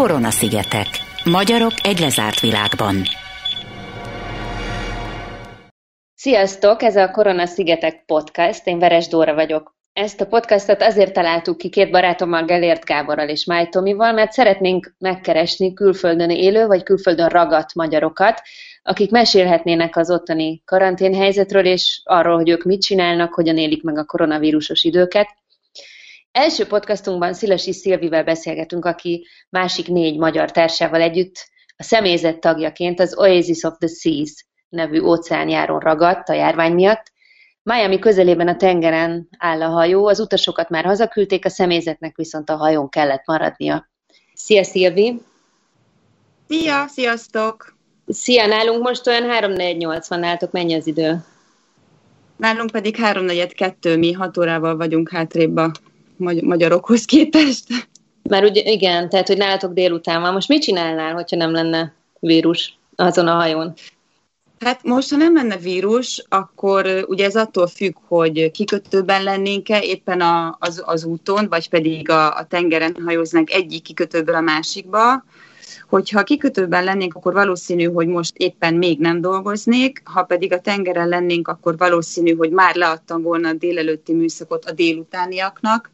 Koronaszigetek. Magyarok egy lezárt világban. Sziasztok, ez a Koronaszigetek podcast, én Veres Dóra vagyok. Ezt a podcastot azért találtuk ki két barátommal, Gelért Gáborral és Májtomival, mert szeretnénk megkeresni külföldön élő vagy külföldön ragadt magyarokat, akik mesélhetnének az ottani karanténhelyzetről és arról, hogy ők mit csinálnak, hogyan élik meg a koronavírusos időket. Első podcastunkban Szilasi Szilvivel beszélgetünk, aki másik 4 magyar társával együtt a személyzet tagjaként az Oasis of the Seas nevű óceánjáron ragadt a járvány miatt. Miami közelében a tengeren áll a hajó, az utasokat már hazaküldték, a személyzetnek viszont a hajón kellett maradnia. Szia, Szilvi! Szia, sziasztok! Szia, nálunk most olyan 3:48 van, nálatok mennyi az idő? Nálunk pedig 3:42, mi 6 órával vagyunk hátrébb a magyarokhoz képest. Már ugye, igen, tehát, hogy nálatok délután van. Most mit csinálnál, hogyha nem lenne vírus azon a hajón? Hát most, ha nem lenne vírus, akkor ugye ez attól függ, hogy kikötőben lennénk-e éppen az úton, vagy pedig a tengeren hajóznánk egyik kikötőből a másikba. Hogyha kikötőben lennénk, akkor valószínű, hogy most éppen még nem dolgoznék, ha pedig a tengeren lennénk, akkor valószínű, hogy már leadtam volna a délelőtti műszakot a délutániaknak,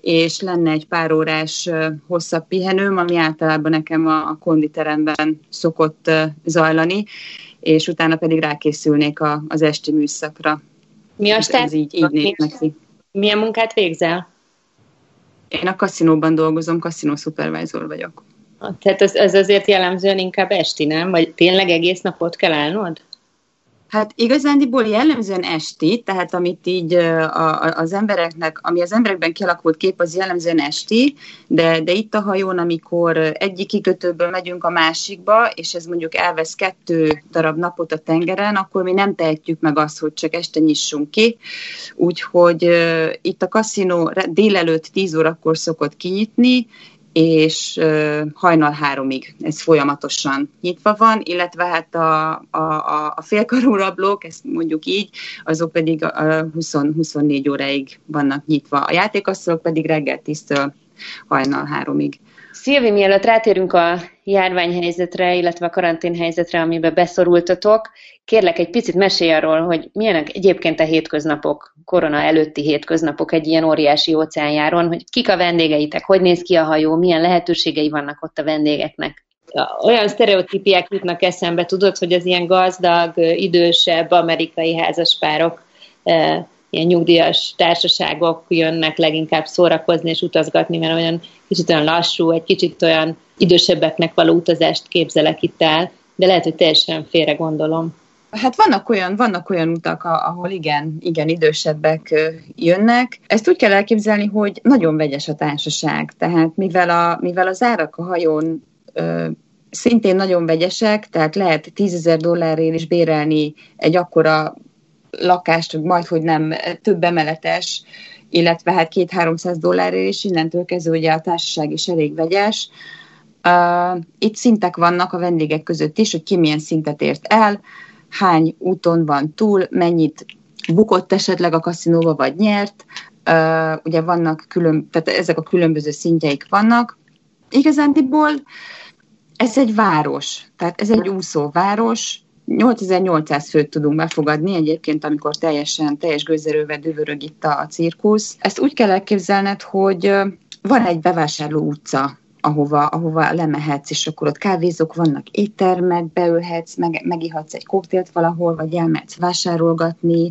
és lenne egy pár órás hosszabb pihenőm, ami általában nekem a konditeremben szokott zajlani, és utána pedig rákészülnék az esti műszakra. Mi a státusz? Milyen munkát végzel? Én a kaszinóban dolgozom, kaszinó szupervájzor vagyok. Tehát ez azért jellemzően inkább esti, nem? Vagy tényleg egész napot kell állnod? Hát igazándiból jellemzően esti, tehát amit így az embereknek, ami az emberekben kialakult kép, az jellemzően esti, de itt a hajón, amikor egyik kikötőből megyünk a másikba, és ez mondjuk elvesz 2 darab napot a tengeren, akkor mi nem tehetjük meg azt, hogy csak este nyissunk ki. Úgyhogy itt a kaszinó délelőtt 10 órakor szokott kinyitni, és hajnal 3-ig ez folyamatosan nyitva van, illetve hát a félkarú rablók, ezt mondjuk így, azok pedig 20-24 óráig vannak nyitva. A játékasztalok pedig reggel 10-től hajnal 3-ig. Szilvi, mielőtt rátérünk a járványhelyzetre, illetve a karanténhelyzetre, amiben beszorultatok, kérlek egy picit mesélj arról, hogy milyenek egyébként a hétköznapok, korona előtti hétköznapok egy ilyen óriási óceánjáron, hogy kik a vendégeitek, hogy néz ki a hajó, milyen lehetőségei vannak ott a vendégeknek. Olyan sztereotípiák jutnak eszembe, tudod, hogy az ilyen gazdag, idősebb amerikai házaspárok, ilyen nyugdíjas társaságok jönnek leginkább szórakozni és utazgatni, mert olyan kicsit olyan lassú, egy kicsit olyan idősebbeknek való utazást képzelek itt el, de lehet, hogy teljesen félre gondolom. Hát vannak olyan utak, ahol igen, idősebbek jönnek. Ezt úgy kell elképzelni, hogy nagyon vegyes a társaság, tehát mivel az árak a hajón szintén nagyon vegyesek, tehát lehet $10,000 is bérelni egy akkora lakást, majdhogy nem több emeletes, illetve hát $200-300 is, innentől kezdve ugye a társaság is elég vegyes. Itt szintek vannak a vendégek között is, hogy ki milyen szintet ért el, hány úton van túl, mennyit bukott esetleg a kaszinóba, vagy nyert. Ugye vannak tehát ezek a különböző szintjeik vannak. Igazándiból ez egy város, tehát ez egy úszóváros, 8800 főt tudunk befogadni egyébként, amikor teljes gőzerővel düvörög itt a cirkusz. Ezt úgy kell elképzelned, hogy van egy bevásárló utca, ahova lemehetsz, és akkor ott kávézók vannak, éttermek, beülhetsz, megihatsz egy koktélt valahol, vagy elmehetsz vásárolgatni.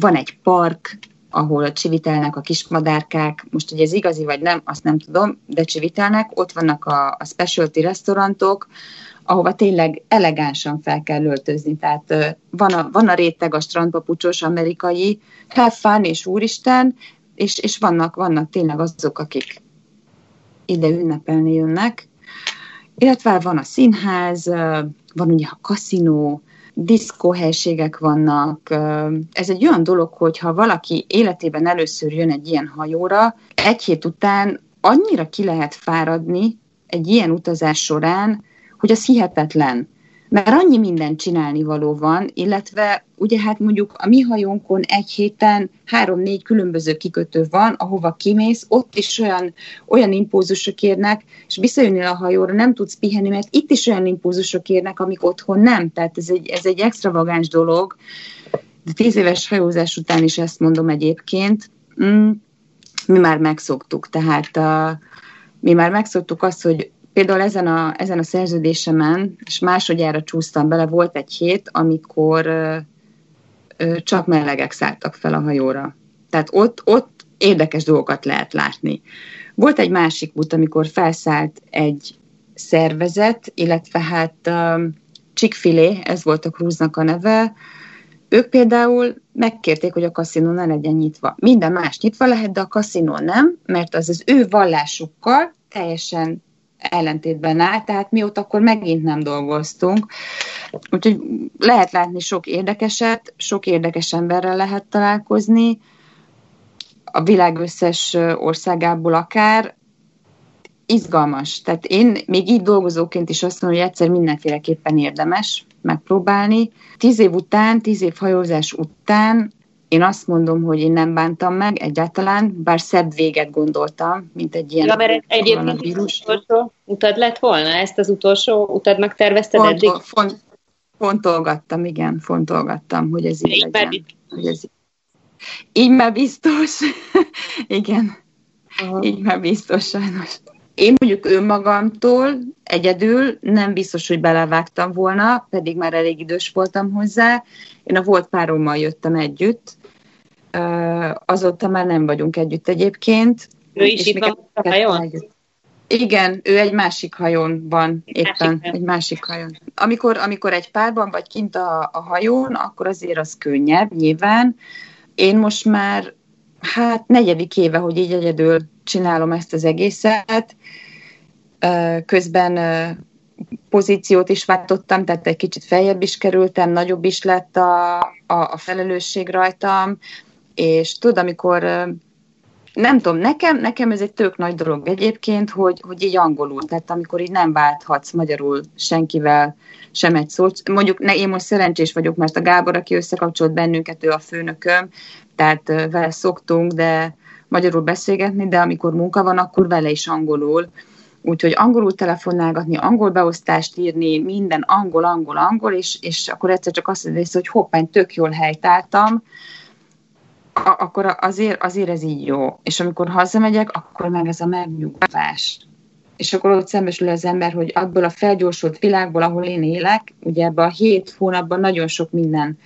Van egy park, ahol csivitelnek a kismadárkák, most hogy ez igazi vagy nem, azt nem tudom, de csivitelnek, ott vannak a specialty restaurantok, ahova tényleg elegánsan fel kell öltözni. Tehát van a réteg a strandpapucsos amerikai, have fun és úristen, és vannak tényleg azok, akik ide ünnepelni jönnek. Illetve van a színház, van ugye a kaszinó, diszkóhelységek vannak. Ez egy olyan dolog, hogy ha valaki életében először jön egy ilyen hajóra, egy hét után annyira ki lehet fáradni egy ilyen utazás során, hogy az hihetetlen. mert annyi mindent csinálnivaló van, illetve ugye hát mondjuk a mi hajónkon egy héten 3-4 különböző kikötő van, ahova kimész, ott is olyan impulzusok érnek, és visszajönnél a hajóra, nem tudsz pihenni, mert itt is olyan impulzusok érnek, amik otthon nem, tehát ez egy extravagáns dolog. De 10 éves hajózás után is ezt mondom egyébként, mi már megszoktuk, tehát mi már megszoktuk azt, hogy például ezen a szerződésemen, és másodjára csúsztam bele, volt egy hét, amikor csak melegek szálltak fel a hajóra. Tehát ott érdekes dolgokat lehet látni. Volt egy másik út, amikor felszállt egy szervezet, illetve hát Chick-fil-A, ez volt a krúznak a neve. Ők például megkérték, hogy a kaszinó ne legyen nyitva. Minden más nyitva lehet, de a kaszinó nem, mert az az ő vallásukkal teljesen ellentétben áll, tehát mi ott akkor megint nem dolgoztunk. Úgyhogy lehet látni sok érdekeset, sok érdekes emberrel lehet találkozni, a világ összes országából akár. Izgalmas. Tehát én még így dolgozóként is azt mondom, hogy egyszer mindenféleképpen érdemes megpróbálni. 10 év után, 10 év hajózás után én azt mondom, hogy én nem bántam meg egyáltalán, bár szebb véget gondoltam, mint egy ilyen... Ja, mert egyébként az utolsó utad lett volna? Ezt az utolsó utadnak tervezted eddig? Fontolgattam, igen, fontolgattam, hogy ez így legyen. Így már biztos. Igen, így már biztos sajnos. Én mondjuk önmagamtól egyedül nem biztos, hogy belevágtam volna, pedig már elég idős voltam hozzá. Én a volt párommal jöttem együtt, azóta már nem vagyunk együtt egyébként. Ő is itt van a hajón? Igen, ő egy másik hajón van, éppen egy másik hajón. Amikor egy párban vagy kint a hajón, akkor azért az könnyebb, nyilván. Én most már hát 4. éve, hogy így egyedül csinálom ezt az egészet. Közben pozíciót is váltottam, tehát egy kicsit feljebb is kerültem, nagyobb is lett a felelősség rajtam, és tudod, amikor nem tudom, nekem ez egy tök nagy dolog egyébként, hogy így angolul, tehát amikor így nem válthatsz magyarul senkivel sem egy szót. Mondjuk én most szerencsés vagyok, mert a Gábor, aki összekapcsolt bennünket, ő a főnököm, tehát vele szoktunk, de magyarul beszélgetni, de amikor munka van, akkor vele is angolul. Úgyhogy angolul telefonálgatni, angol beosztást írni, minden angol, és akkor egyszer csak azt mondja, hogy hoppány, tök jól helytálltam, akkor azért ez így jó. És amikor hazamegyek, akkor meg ez a megnyugvás. És akkor ott szembesül az ember, hogy abból a felgyorsult világból, ahol én élek, ugye ebben a 7 hónapban nagyon sok minden,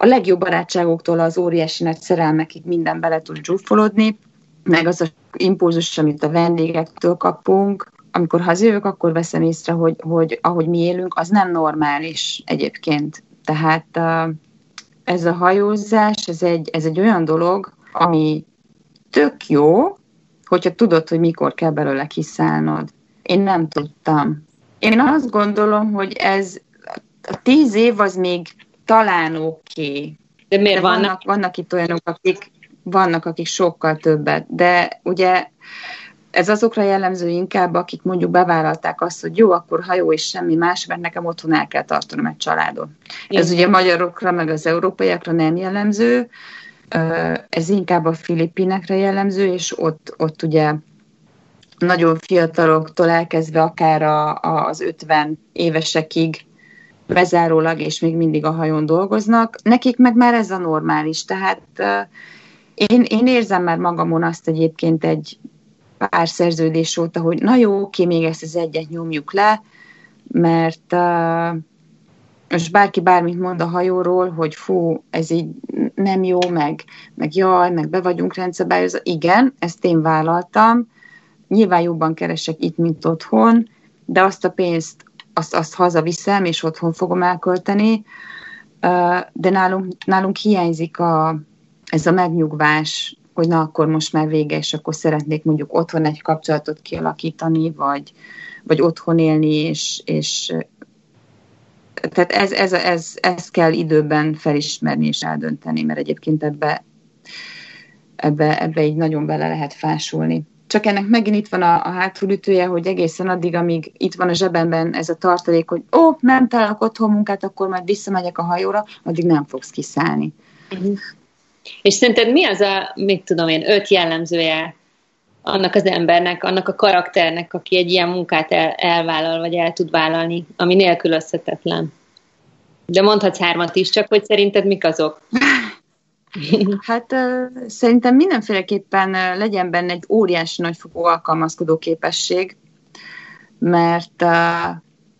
a legjobb barátságoktól az óriási nagy szerelmekig minden bele tud zsúfolódni, meg az az impulzus, amit a vendégektől kapunk. Amikor hazajövök, akkor veszem észre, hogy ahogy mi élünk, az nem normális egyébként. Tehát ez a hajózás, ez egy olyan dolog, ami tök jó, hogyha tudod, hogy mikor kell belőle kiszállnod. Én nem tudtam. Én azt gondolom, hogy ez a 10 év az még talán oké. De miért vannak itt olyanok, akik sokkal többet, de ugye ez azokra jellemző inkább, akik mondjuk bevállalták azt, hogy jó, akkor hajó és semmi más, mert nekem otthon el kell tartanom egy családot. Ez ugye magyarokra, meg az európaiakra nem jellemző, ez inkább a filipinekre jellemző, és ott ugye nagyon fiataloktól elkezdve akár az 50 évesekig bezárólag, és még mindig a hajón dolgoznak. Nekik meg már ez a normális, tehát én érzem már magamon azt egyébként egy pár szerződés óta, hogy na jó, oké, még ezt az egyet nyomjuk le, mert most bárki bármit mond a hajóról, hogy fú, ez így nem jó, meg jaj, meg be vagyunk rendszabályozva. Igen, ezt én vállaltam. Nyilván jobban keresek itt, mint otthon, de azt a pénzt azt hazaviszem, és otthon fogom elkölteni, de nálunk hiányzik ez a megnyugvás, hogy na, akkor most már vége, és akkor szeretnék mondjuk otthon egy kapcsolatot kialakítani, vagy otthon élni, és tehát ez kell időben felismerni és eldönteni, mert egyébként ebbe így nagyon bele lehet fásulni. Csak ennek megint itt van a hátulütője, hogy egészen addig, amíg itt van a zsebemben ez a tartalék, hogy nem találok otthon munkát, akkor majd visszamegyek a hajóra, addig nem fogsz kiszállni. Uh-huh. És szerinted mi az a, mit tudom én, 5 jellemzője annak az embernek, annak a karakternek, aki egy ilyen munkát elvállal, vagy el tud vállalni, ami nélkülözhetetlen? De mondhatsz 3 is, csak hogy szerinted mik azok? Hát szerintem mindenféleképpen legyen benne egy óriási nagyfokú alkalmazkodó képesség, mert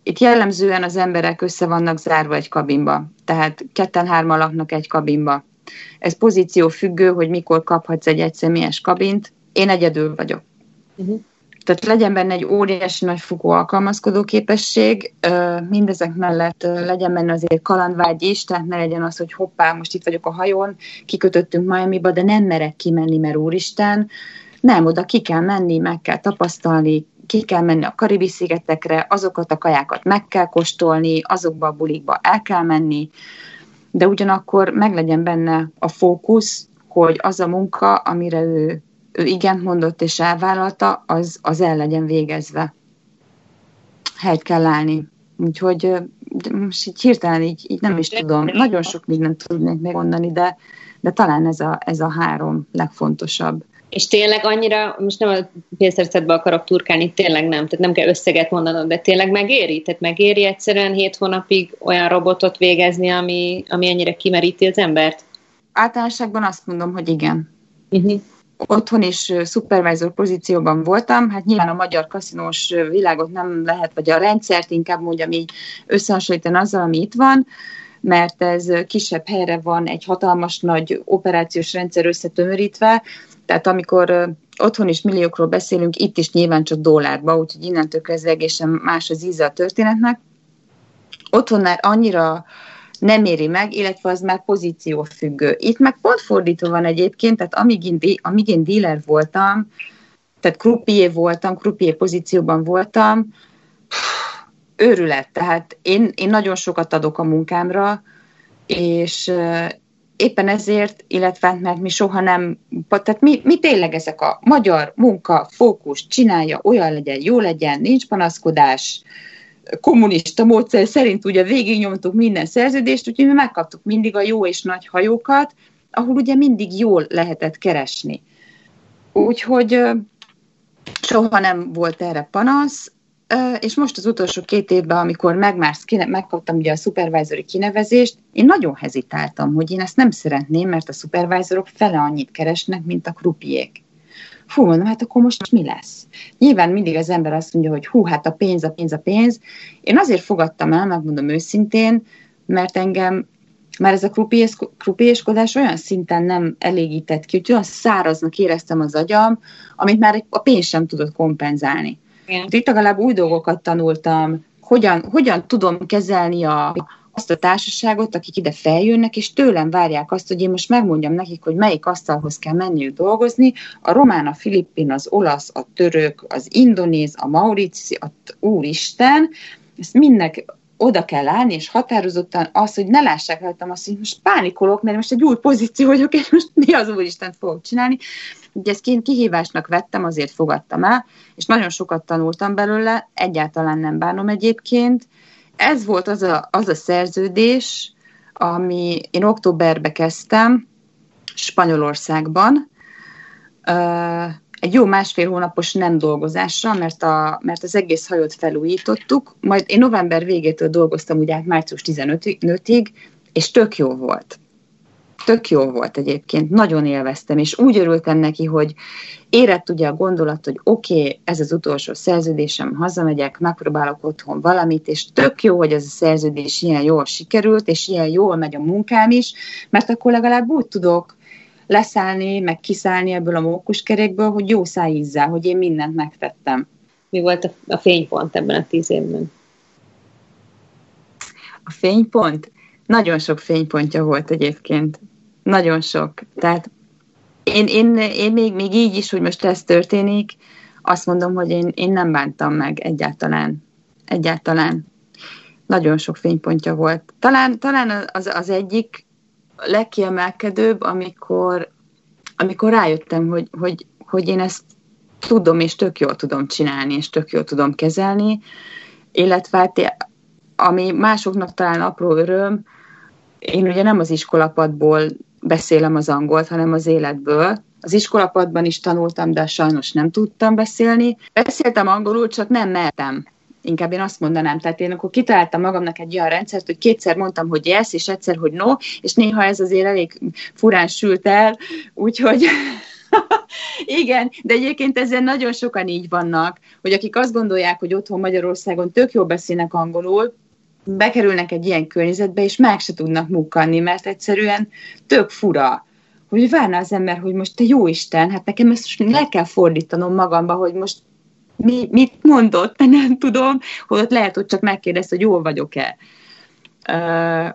itt jellemzően az emberek össze vannak zárva egy kabinba, tehát 2-3 laknak egy kabinba. Ez pozíció függő, hogy mikor kaphatsz egy egyszemélyes kabint, én egyedül vagyok. Uh-huh. Tehát legyen benne egy óriási nagyfokú alkalmazkodó képesség, mindezek mellett legyen benne azért kalandvágy is, tehát ne legyen az, hogy hoppá, most itt vagyok a hajón, kikötöttünk Miamiba, de nem merek kimenni, mert úristen, nem, oda ki kell menni, meg kell tapasztalni, ki kell menni a Karibi-szigetekre, azokat a kajákat meg kell kóstolni, azokba a bulikba el kell menni, de ugyanakkor meglegyen benne a fókusz, hogy az a munka, amire ő igent mondott és elvállalta, az el legyen végezve. Helyt kell állni. Úgyhogy most így hirtelen így nem is tudom. Nagyon sok mindent tudnék még mondani, de talán ez a 3 legfontosabb. És tényleg annyira, most nem a pénztárcádba akarok turkálni, tényleg nem, tehát nem kell összeget mondanod, de tényleg megéri? Tehát megéri egyszerűen 7 hónapig olyan robotot végezni, ami ennyire kimeríti az embert? Általánosságban azt mondom, hogy igen. Uh-huh. Otthon is szupervájzor pozícióban voltam, hát nyilván a magyar kaszinós világot nem lehet, vagy a rendszert inkább mondjam így összehasonlítani azzal, ami itt van, mert ez kisebb helyre van egy hatalmas nagy operációs rendszer összetömörítve, tehát amikor otthon is milliókról beszélünk, itt is nyilván csak dollárba, úgyhogy innentől kezdve egészen más az íze a történetnek. Otthon már annyira nem éri meg, illetve az már pozíció függő. Itt meg pont fordítva van egyébként, tehát amíg én dealer voltam, tehát croupier pozícióban voltam, őrület, tehát én nagyon sokat adok a munkámra, és éppen ezért, illetve mert mi soha nem, tehát mi tényleg ezek a magyar munka, fókusz, csinálja, olyan legyen, jó legyen, nincs panaszkodás, kommunista módszer szerint ugye végignyomtuk minden szerződést, úgyhogy mi megkaptuk mindig a jó és nagy hajókat, ahol ugye mindig jól lehetett keresni. Úgyhogy soha nem volt erre panasz, és most az utolsó 2 évben, amikor megkaptam ugye a szupervájzori kinevezést, én nagyon hezitáltam, hogy én ezt nem szeretném, mert a szupervájzorok fele annyit keresnek, mint a croupiék. Hú, mondom, hát akkor most mi lesz? Nyilván mindig az ember azt mondja, hogy hú, hát a pénz. Én azért fogadtam el, megmondom őszintén, mert engem már ez a krupiéskodás olyan szinten nem elégített ki, hogy olyan száraznak éreztem az agyam, amit már a pénz sem tudott kompenzálni. Yeah. Itt legalább új dolgokat tanultam, hogyan tudom kezelni azt a társaságot, akik ide feljönnek, és tőlem várják azt, hogy én most megmondjam nekik, hogy melyik asztalhoz kell menniük dolgozni, a román, a filippin, az olasz, a török, az indonéz, a maurici, úristen, ezt mindnek oda kell állni, és határozottan az, hogy ne lássák rajtam azt, hogy most pánikolok, mert most egy új pozíció vagyok, és most mi az úristent fogok csinálni. Ugye ezt én kihívásnak vettem, azért fogadtam el, és nagyon sokat tanultam belőle, egyáltalán nem bánom egyébként. Ez volt az a szerződés, ami én októberbe kezdtem, Spanyolországban, egy jó 1,5 hónapos nem dolgozással, mert az egész hajót felújítottuk, majd én november végétől dolgoztam úgy át március 15-ig, és tök jó volt. Tök jó volt egyébként, nagyon élveztem, és úgy örültem neki, hogy érett ugye a gondolat, hogy oké, ez az utolsó szerződésem, hazamegyek, megpróbálok otthon valamit, és tök jó, hogy ez a szerződés ilyen jól sikerült, és ilyen jól megy a munkám is, mert akkor legalább úgy tudok leszállni, meg kiszállni ebből a mókuskerékből, hogy jó szájízzel, hogy én mindent megtettem. Mi volt a fénypont ebben a 10 évben? A fénypont? Nagyon sok fénypontja volt egyébként. Nagyon sok. Tehát én még így is, hogy most ez történik, azt mondom, hogy én nem bántam meg egyáltalán. Egyáltalán. Nagyon sok fénypontja volt. Talán az egyik legkiemelkedőbb, amikor rájöttem, hogy én ezt tudom, és tök jól tudom csinálni, és tök jól tudom kezelni, illetve ami másoknak talán apró öröm, én ugye nem az iskolapadból beszélem az angolt, hanem az életből. Az iskolapadban is tanultam, de sajnos nem tudtam beszélni. Beszéltem angolul, csak nem mertem. Inkább én azt mondanám, tehát én akkor kitaláltam magamnak egy olyan rendszert, hogy kétszer mondtam, hogy yes, és egyszer, hogy no, és néha ez azért elég furán sült el, úgyhogy igen, de egyébként ezzel nagyon sokan így vannak, hogy akik azt gondolják, hogy otthon Magyarországon tök jól beszélnek angolul, bekerülnek egy ilyen környezetbe, és meg se tudnak mukkanni, mert egyszerűen tök fura, hogy várna az ember, hogy most te jó Isten, hát nekem ezt most le kell fordítanom magamba, hogy most mit mondott, mert nem tudom, hogy ott lehet, hogy csak megkérdez, hogy jól vagyok-e.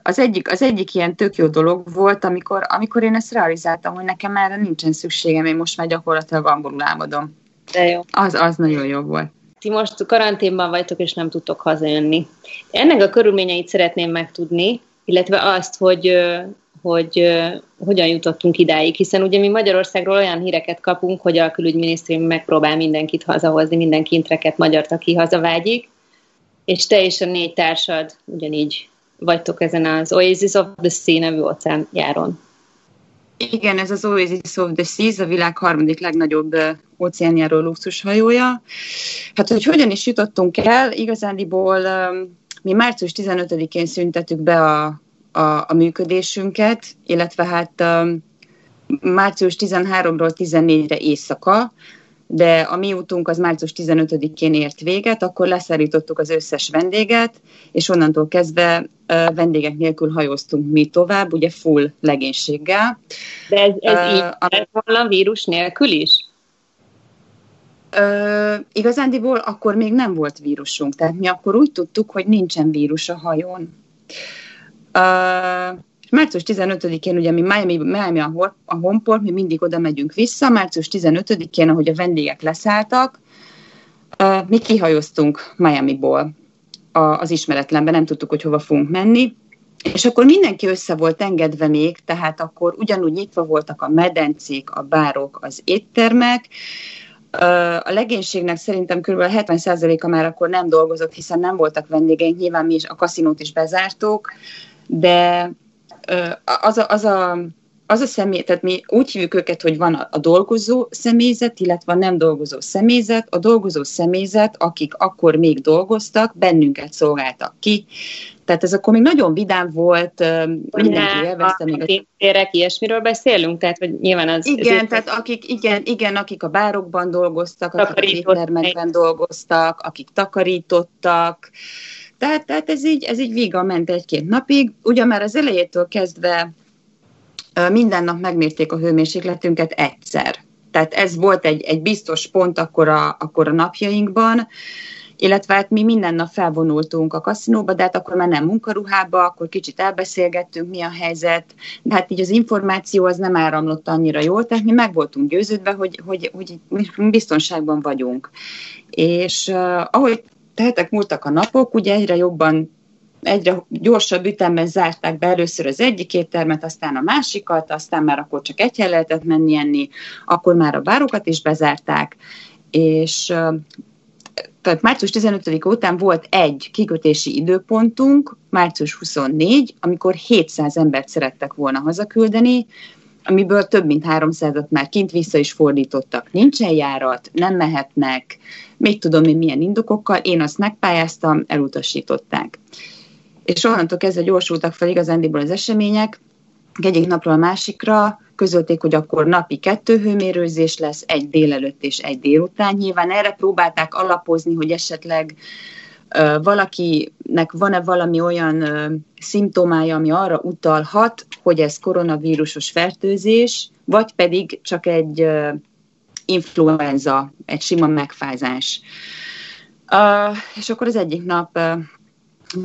Az egyik ilyen tök jó dolog volt, amikor én ezt realizáltam, hogy nekem erre nincsen szükségem, én most már gyakorlatilag angolul álmodom. De jó. Az nagyon jó volt. Ti most karanténban vagytok, és nem tudtok hazajönni. Ennek a körülményeit szeretném megtudni, illetve azt, hogy hogyan jutottunk idáig, hiszen ugye mi Magyarországról olyan híreket kapunk, hogy a külügyminisztérium megpróbál mindenkit hazahozni, minden kintreket, magyart, aki hazavágyik, és te és a 4 társad ugyanígy vagytok ezen az Oasis of the Sea nevű óceánjáron. Igen, ez az Oasis of the Seas, a világ 3. legnagyobb óceánjáró luxushajója. Hát, hogy hogyan is jutottunk el, igazándiból mi március 15-én szüntettük be a működésünket, illetve hát március 13-ról 14-re éjszaka, de a mi útunk az március 15-én ért véget, akkor leszállítottuk az összes vendéget, és onnantól kezdve vendégek nélkül hajóztunk mi tovább, ugye full legénységgel. De ez így lett volna vírus nélkül is? Igazándiból akkor még nem volt vírusunk, tehát mi akkor úgy tudtuk, hogy nincsen vírus a hajón. Március 15-én ugye mi Miami a honport, mi mindig oda megyünk vissza. Március 15-én, ahogy a vendégek leszálltak, mi kihajoztunk Miamiból az ismeretlenbe, nem tudtuk, hogy hova fogunk menni. És akkor mindenki össze volt engedve még, tehát akkor ugyanúgy nyitva voltak a medencék, a bárok, az éttermek. A legénységnek szerintem kb. 70%-a már akkor nem dolgozott, hiszen nem voltak vendégeink, nyilván mi is a kaszinót is bezártuk, de az a személy, tehát mi úgy hívjuk őket, hogy van a dolgozó személyzet, illetve a nem dolgozó személyzet. A dolgozó személyzet, akik akkor még dolgoztak, bennünket szolgáltak ki. Tehát ez akkor még nagyon vidám volt, mindenki élvezte még. A pincérek, ilyesmiről beszélünk? Tehát, vagy nyilván az... Igen, tehát akik a bárokban dolgoztak, akik a éttermekben dolgoztak, akik takarítottak. Tehát ez így víga ment egy-két napig. Ugyan már az elejétől kezdve minden nap megmérték a hőmérsékletünket egyszer. Tehát ez volt egy biztos pont akkor a napjainkban, illetve hát mi minden nap felvonultunk a kaszinóba, de hát akkor már nem munkaruhába, akkor kicsit elbeszélgettünk, mi a helyzet, de hát így az információ az nem áramlott annyira jól, tehát mi meg voltunk győződve, hogy biztonságban vagyunk. És ahogy tehetek múltak a napok, ugye egyre gyorsabb ütemben zárták be először az egyik éttermet, aztán a másikat, aztán már akkor csak egy helyen lehetett menni enni, akkor már a bárokat is bezárták, és tehát március 15 után volt egy kikötési időpontunk, március 24, amikor 700 embert szerettek volna hazaküldeni, amiből több mint 300-at már kint vissza is fordítottak. Nincsen járat, nem mehetnek, mit tudom én milyen indokokkal, én azt megpályáztam, elutasították. És onnantól kezdve gyorsultak fel igazándiból az események, egyik napról a másikra közölték, hogy akkor napi 2 hőmérőzés lesz, 1 délelőtt és 1 délután. Nyilván erre próbálták alapozni, hogy esetleg valakinek van-e valami olyan szimptomája, ami arra utalhat, hogy ez koronavírusos fertőzés, vagy pedig csak egy influenza, egy sima megfázás. És akkor az egyik nap...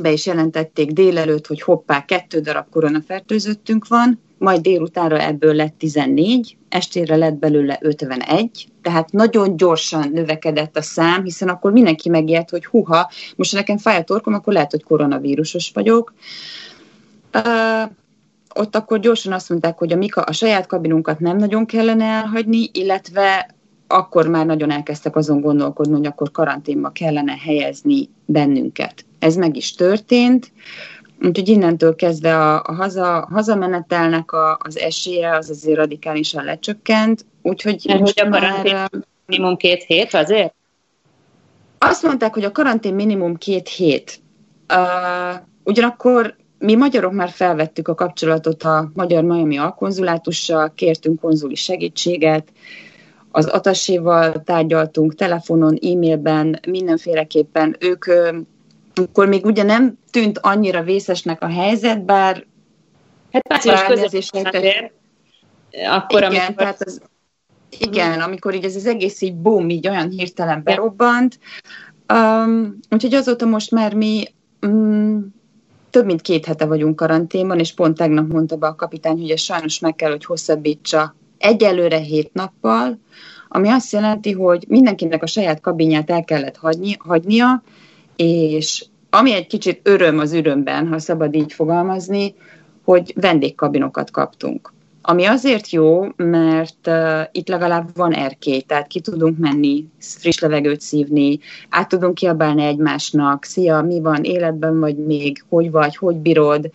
be is jelentették délelőtt, hogy hoppá, 2 darab koronafertőzöttünk van, majd délutánra ebből lett 14, estére lett belőle 51, tehát nagyon gyorsan növekedett a szám, hiszen akkor mindenki megijedt, hogy huha, most nekem fáj a torkom, akkor lehet, hogy koronavírusos vagyok. Ott akkor gyorsan azt mondták, hogy a saját kabinunkat nem nagyon kellene elhagyni, illetve akkor már nagyon elkezdtek azon gondolkodni, hogy akkor karanténba kellene helyezni bennünket. Ez meg is történt, úgyhogy innentől kezdve a hazamenetelnek az esélye az azért radikálisan lecsökkent. Úgyhogy hogy a karantén minimum 2 hét azért? Azt mondták, hogy a karantén minimum 2 hét. Ugyanakkor mi magyarok már felvettük a kapcsolatot a Magyar Miami Alkonzulátussal, kértünk konzuli segítséget, az ataséval tárgyaltunk telefonon, e-mailben, mindenféleképpen. Ők akkor még ugye nem tűnt annyira vészesnek a helyzet, bár... Hát március közepén akkor, igen, amikor... Tehát az, igen, amikor így ez az egész így boom, így olyan hirtelen berobbant. Úgyhogy azóta most már mi... több mint 2 hete vagyunk karanténban, és pont tegnap mondta be a kapitány, hogy ez sajnos meg kell, hogy hosszabbítsa egyelőre 7 nappal, ami azt jelenti, hogy mindenkinek a saját kabinját el kellett hagynia, és ami egy kicsit öröm az örömben, ha szabad így fogalmazni, hogy vendégkabinokat kaptunk. Ami azért jó, mert itt legalább van erkély, tehát ki tudunk menni, friss levegőt szívni, át tudunk kiabálni egymásnak, szia, mi van, életben vagy még, hogy vagy, hogy bírod,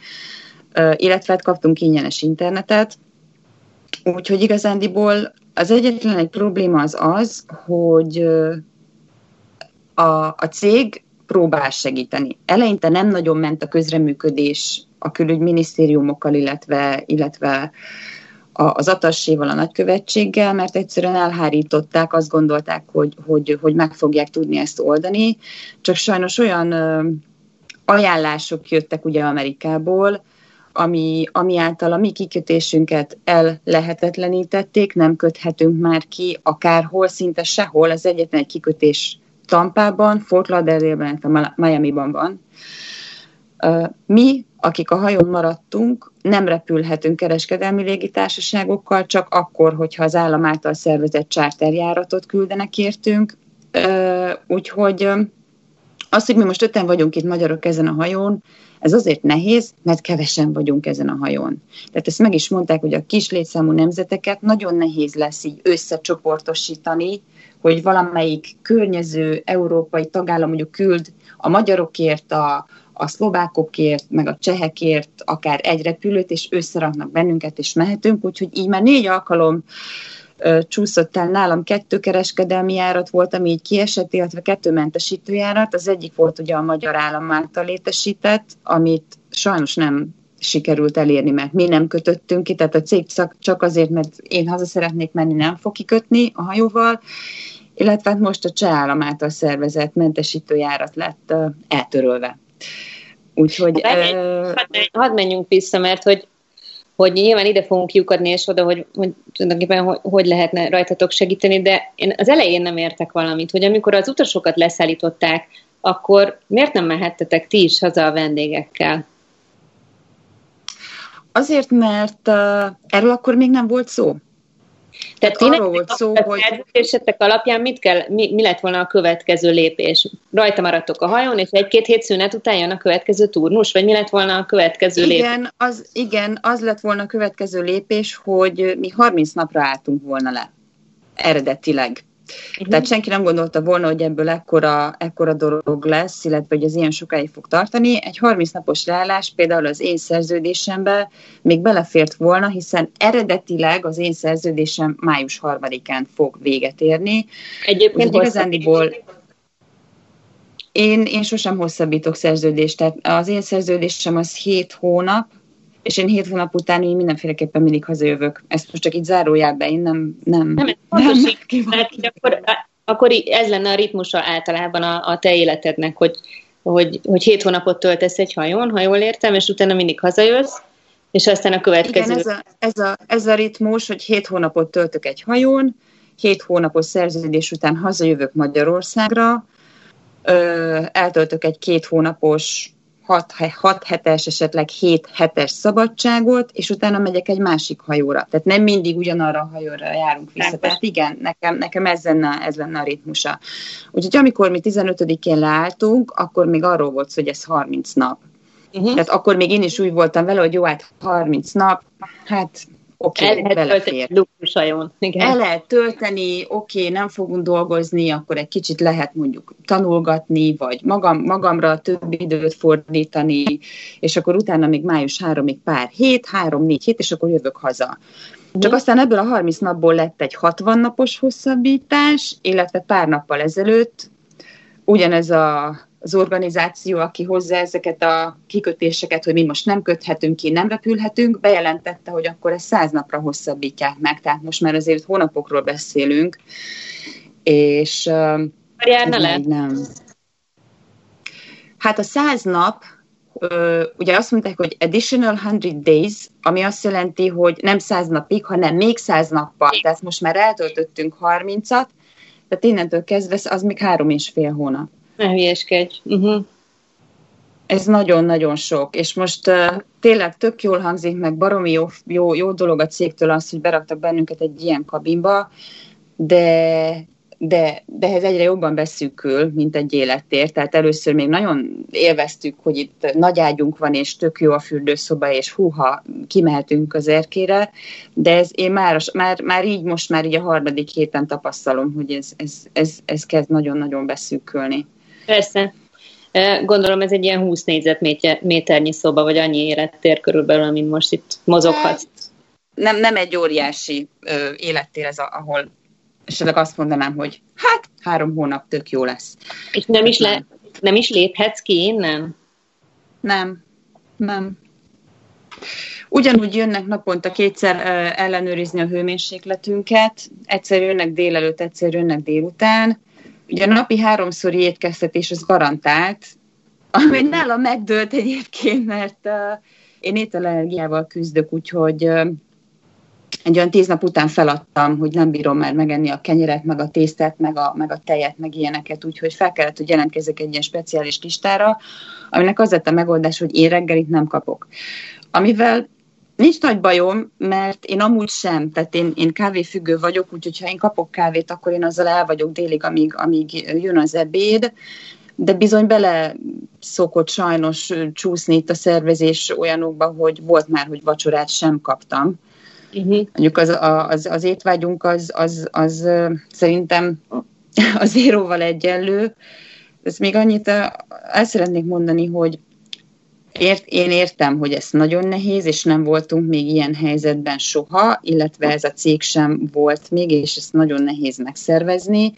illetve kaptunk ingyenes internetet. Úgyhogy igazándiból az egyetlen egy probléma az az, hogy a cég próbál segíteni. Eleinte nem nagyon ment a közreműködés a külügyminisztériumokkal, illetve az atasséval, a nagykövetséggel, mert egyszerűen elhárították, azt gondolták, hogy meg fogják tudni ezt oldani. Csak sajnos olyan ajánlások jöttek ugye Amerikából, ami által a mi kikötésünket ellehetetlenítették, nem köthetünk már ki akárhol, szinte sehol, az egyetlen egy kikötés Tampában, Fort Lauderdale-ben, Miami-ban van. Mi, akik a hajón maradtunk, nem repülhetünk kereskedelmi légitársaságokkal, csak akkor, hogyha az állam által szervezett charterjáratot küldenek értünk. Úgyhogy az, hogy mi most 5-en vagyunk itt magyarok ezen a hajón, ez azért nehéz, mert kevesen vagyunk ezen a hajón. Tehát ezt meg is mondták, hogy a kis létszámú nemzeteket nagyon nehéz lesz így összecsoportosítani, hogy valamelyik környező európai tagállam mondjuk küld a magyarokért, a szlovákokért, meg a csehekért akár egy repülőt, és összeraknak bennünket, és mehetünk, úgyhogy így már 4 alkalom csúszott el nálam. 2 kereskedelmi járat volt, ami így kiesett, illetve 2 mentesítő járat. Az egyik volt ugye a magyar állam által létesített, amit sajnos nem sikerült elérni, mert mi nem kötöttünk ki, tehát a cég csak azért, mert én haza szeretnék menni, nem fog kikötni a hajóval, illetve hát most a cseh állam által szervezett mentesítő járat lett eltörölve. Úgyhogy... Hadd menjünk vissza, mert hogy nyilván ide fogunk kiukadni, és oda, hogy tulajdonképpen hogy lehetne rajtatok segíteni, de én az elején nem értek valamit, hogy amikor az utasokat leszállították, akkor miért nem mehettetek ti is haza a vendégekkel? Azért, mert erről akkor még nem volt szó. Tehát arról volt szó, hogy... A szerződésetek alapján mi lett volna a következő lépés? Rajta maradtok a hajón, és 1-2 hét szünet után jön a következő turnus? Vagy mi lett volna a következő lépés? Igen, az lett volna a következő lépés, hogy mi 30 napra álltunk volna le. Eredetileg. Uh-huh. Tehát senki nem gondolta volna, hogy ebből ekkora dolog lesz, illetve hogy az ilyen sokáig fog tartani. Egy 30 napos leállás például az én szerződésembe még belefért volna, hiszen eredetileg az én szerződésem május 3-án fog véget érni. Egyébként igazándiból én sosem hosszabbítok szerződést, tehát az én szerződésem az 7 hónap, és én 7 hónap után így mindenféleképpen mindig hazajövök. Ezt most csak így zárójában, én nem. Ez fontos, mert akkor ez lenne a ritmusa általában a te életednek, hogy 7 hónapot töltesz egy hajón, ha jól értem, és utána mindig hazajössz, és aztán a következő... Igen, ez a ritmus, hogy 7 hónapot töltök egy hajón, 7 hónapos szerződés után hazajövök Magyarországra, eltöltök egy 2 hónapos 6 hetes, esetleg 7 hetes szabadságot, és utána megyek egy másik hajóra. Tehát nem mindig ugyanarra a hajóra járunk vissza. Tehát igen, nekem ez lenne a ritmusa. Úgyhogy amikor mi 15-én leálltunk, akkor még arról volt szó, hogy ez 30 nap. Uh-huh. Tehát akkor még én is úgy voltam vele, hogy jó, hát 30 nap, hát El lehet tölteni, oké, nem fogunk dolgozni, akkor egy kicsit lehet mondjuk tanulgatni, vagy magamra több időt fordítani, és akkor utána még május 3-ig pár hét, 3-4 hét, és akkor jövök haza. Csak aztán ebből a 30 napból lett egy 60 napos hosszabbítás, illetve pár nappal ezelőtt ugyanez az organizáció, aki hozza ezeket a kikötéseket, hogy mi most nem köthetünk ki, nem repülhetünk, bejelentette, hogy akkor ezt 100 napra hosszabbítják meg, tehát most már azért hónapokról beszélünk, és nem. Hát a 100 nap, ugye azt mondták, hogy additional 100 days, ami azt jelenti, hogy nem 100 napig, hanem még 100 nappal, tehát most már eltöltöttünk 30-at, tehát innentől kezdve az még 3,5 hónap. Ne hülyeskedj. Uh-huh. Ez nagyon-nagyon sok, és most tényleg tök jól hangzik, meg baromi jó dolog a cégtől az, hogy beraktak bennünket egy ilyen kabinba, de ez egyre jobban beszűkül, mint egy élettér. Tehát először még nagyon élveztük, hogy itt nagy ágyunk van, és tök jó a fürdőszoba, és húha, kimehetünk az erkére, de ez én már így most már így a 3. héten tapasztalom, hogy ez kezd nagyon-nagyon beszűkülni. Persze. Gondolom ez egy ilyen 20 négyzetméternyi szoba, vagy annyi élettér körülbelül, amin most itt mozoghatsz. Nem egy óriási élettér ez, ahol esetleg azt mondanám, hogy 3 hónap tök jó lesz. És nem is léphetsz ki innen? Nem. Ugyanúgy jönnek naponta 2-szer ellenőrizni a hőmérsékletünket, egyszer jönnek délelőtt, egyszer jönnek délután. Ugye a napi 3-szori étkeztetés az garantált, ami nála megdőlt egyébként, mert én ételallergiával küzdök, úgyhogy egy olyan 10 nap után feladtam, hogy nem bírom már megenni a kenyeret, meg a tésztát, meg a tejet, meg ilyeneket, úgyhogy fel kellett, hogy jelentkezzek egy ilyen speciális listára, aminek az lett a megoldás, hogy én reggelit nem kapok. Amivel nincs nagy bajom, mert én amúgy sem, tehát én kávéfüggő vagyok, úgyhogy ha én kapok kávét, akkor én azzal el vagyok délig, amíg jön az ebéd, de bizony bele szokott sajnos csúszni itt a szervezés olyanokba, hogy volt már, hogy vacsorát sem kaptam. Uh-huh. Mondjuk az étvágyunk az szerintem az éróval egyenlő. Ezt még annyit el szeretnék mondani, hogy én értem, hogy ez nagyon nehéz, és nem voltunk még ilyen helyzetben soha, illetve ez a cég sem volt még, és ezt nagyon nehéz megszervezni,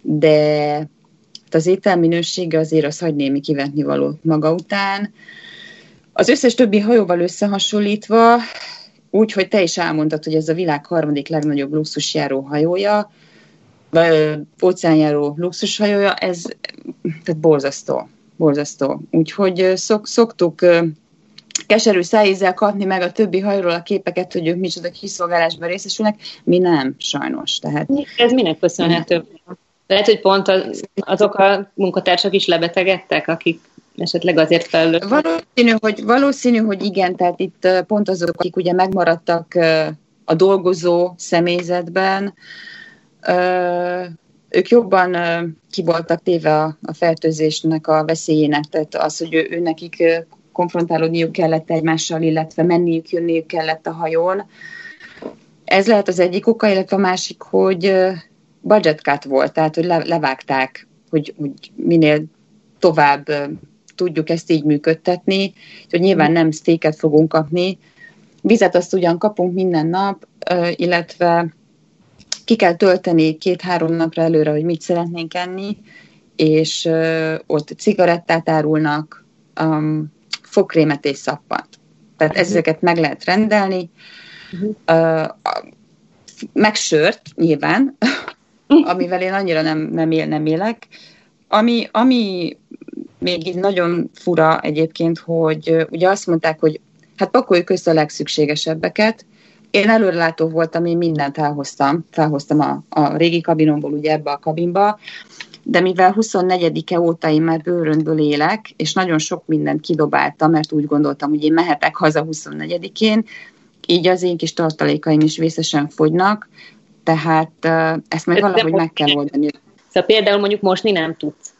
de az ételminősége azért az hagy némi kivetnivalót maga után. Az összes többi hajóval összehasonlítva, úgyhogy te is elmondtad, hogy ez a világ 3. legnagyobb luxusjáró hajója, vagy óceánjáró luxushajója, ez tehát borzasztó. Úgyhogy szoktuk keserű szájízzel kapni meg a többi hajóról a képeket, hogy ők micsoda kiszolgálásban részesülnek, mi nem, sajnos. Tehát, ez minek köszönhető? Lehet, hogy pont azok a munkatársak is lebetegedtek, akik esetleg azért felelőtt. Valószínű, hogy igen, tehát itt pont azok, akik ugye megmaradtak a dolgozó személyzetben, ők jobban ki voltak téve a fertőzésnek a veszélyének, tehát az, hogy nekik konfrontálódniuk kellett egymással, illetve menniük, jönniük kellett a hajón. Ez lehet az egyik oka, illetve a másik, hogy budget cut volt, tehát hogy levágták, hogy minél tovább tudjuk ezt így működtetni, hogy nyilván nem sztéket fogunk kapni. Vizet azt ugyan kapunk minden nap, illetve ki kell tölteni 2-3 napra előre, hogy mit szeretnénk enni, és ott cigarettát árulnak, fogkrémet és szappant. Tehát ezeket meg lehet rendelni. Meg sört, nyilván, amivel én annyira nem élek. Ami még így nagyon fura egyébként, hogy ugye azt mondták, hogy hát pakoljuk össze a legszükségesebbeket. Én előrelátó voltam, én mindent elhoztam. Felhoztam a régi kabinomból, ugye ebbe a kabinba. De mivel 24-e óta én már bőrönből élek, és nagyon sok mindent kidobáltam, mert úgy gondoltam, hogy én mehetek haza 24-én, így az én kis tartalékaim is vészesen fogynak, tehát ezt majd valahogy meg kell oldani. Szóval például mondjuk mosni nem tudsz.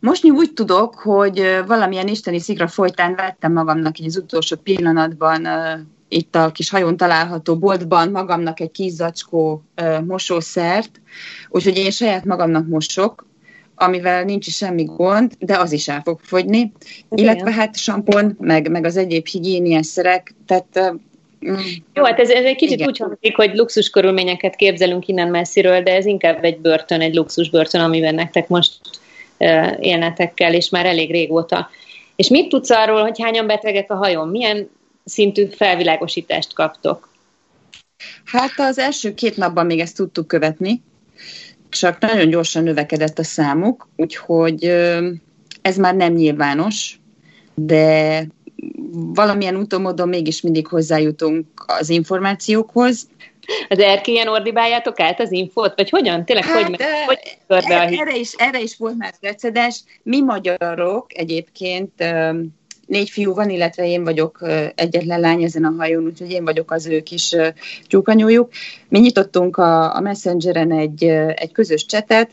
Mosni úgy tudok, hogy valamilyen isteni szikra folytán vettem magamnak így az utolsó pillanatban itt a kis hajón található boltban magamnak egy kis zacskó mosószert, úgyhogy én saját magamnak mosok, amivel nincs semmi gond, de az is el fog fogyni. Igen. Illetve hát sampon, meg az egyéb higiéniás szerek, tehát... Jó, hát ez egy kicsit úgy hangzik, hogy luxus körülményeket képzelünk innen messziről, de ez inkább egy börtön, egy luxus börtön, amiben nektek most élnetek kell, és már elég régóta. És mit tudsz arról, hogy hányan betegek a hajón? Milyen szintű felvilágosítást kaptok? Hát az első 2 napban még ezt tudtuk követni, csak nagyon gyorsan növekedett a számuk, úgyhogy ez már nem nyilvános, de valamilyen úton-módon mégis mindig hozzájutunk az információkhoz. De erkélyen ordibáljátok át az infót? Vagy hogyan? Tényleg, hát, hogy erre is volt már precedens. Mi magyarok egyébként, 4 fiú van, illetve én vagyok egyetlen lány ezen a hajón, úgyhogy én vagyok az ő kis tyúkanyójuk. Mi nyitottunk a Messengeren egy közös csetet,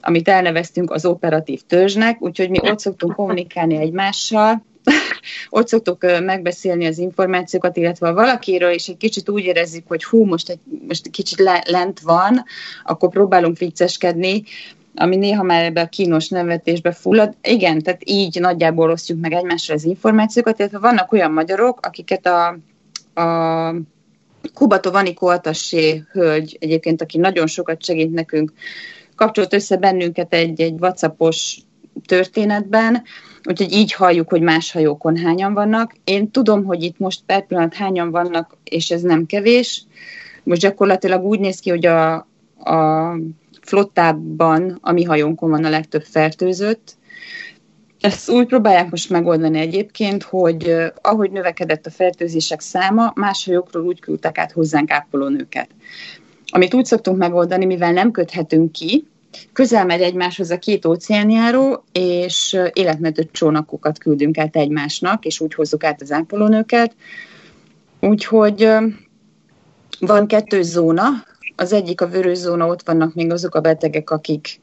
amit elneveztünk az operatív törzsnek, úgyhogy mi ott szoktunk kommunikálni egymással, ott szoktuk megbeszélni az információkat, illetve ha valakiről is egy kicsit úgy érezzük, hogy hú, most kicsit lent van, akkor próbálunk vicceskedni, ami néha már ebbe a kínos nevetésbe fullad. Igen, tehát így nagyjából osztjuk meg egymásra az információkat, illetve vannak olyan magyarok, akiket a Kubatovani Koltasé hölgy egyébként, aki nagyon sokat segít nekünk, kapcsolt össze bennünket egy WhatsAppos történetben, úgyhogy így halljuk, hogy más hajókon hányan vannak. Én tudom, hogy itt most per pillanat hányan vannak, és ez nem kevés. Most gyakorlatilag úgy néz ki, hogy a flottában, a mi hajónkon van a legtöbb fertőzött. Ezt úgy próbálják most megoldani egyébként, hogy ahogy növekedett a fertőzések száma, más hajókról úgy küldtek át hozzánk ápolónőket. Amit úgy szoktunk megoldani, mivel nem köthetünk ki, közel megy egymáshoz a 2 óceánjáró, és életmentő csónakokat küldünk át egymásnak, és úgy hozzuk át az ápolónőket. Úgyhogy van 2 zóna, az egyik a vörös zóna, ott vannak még azok a betegek, akik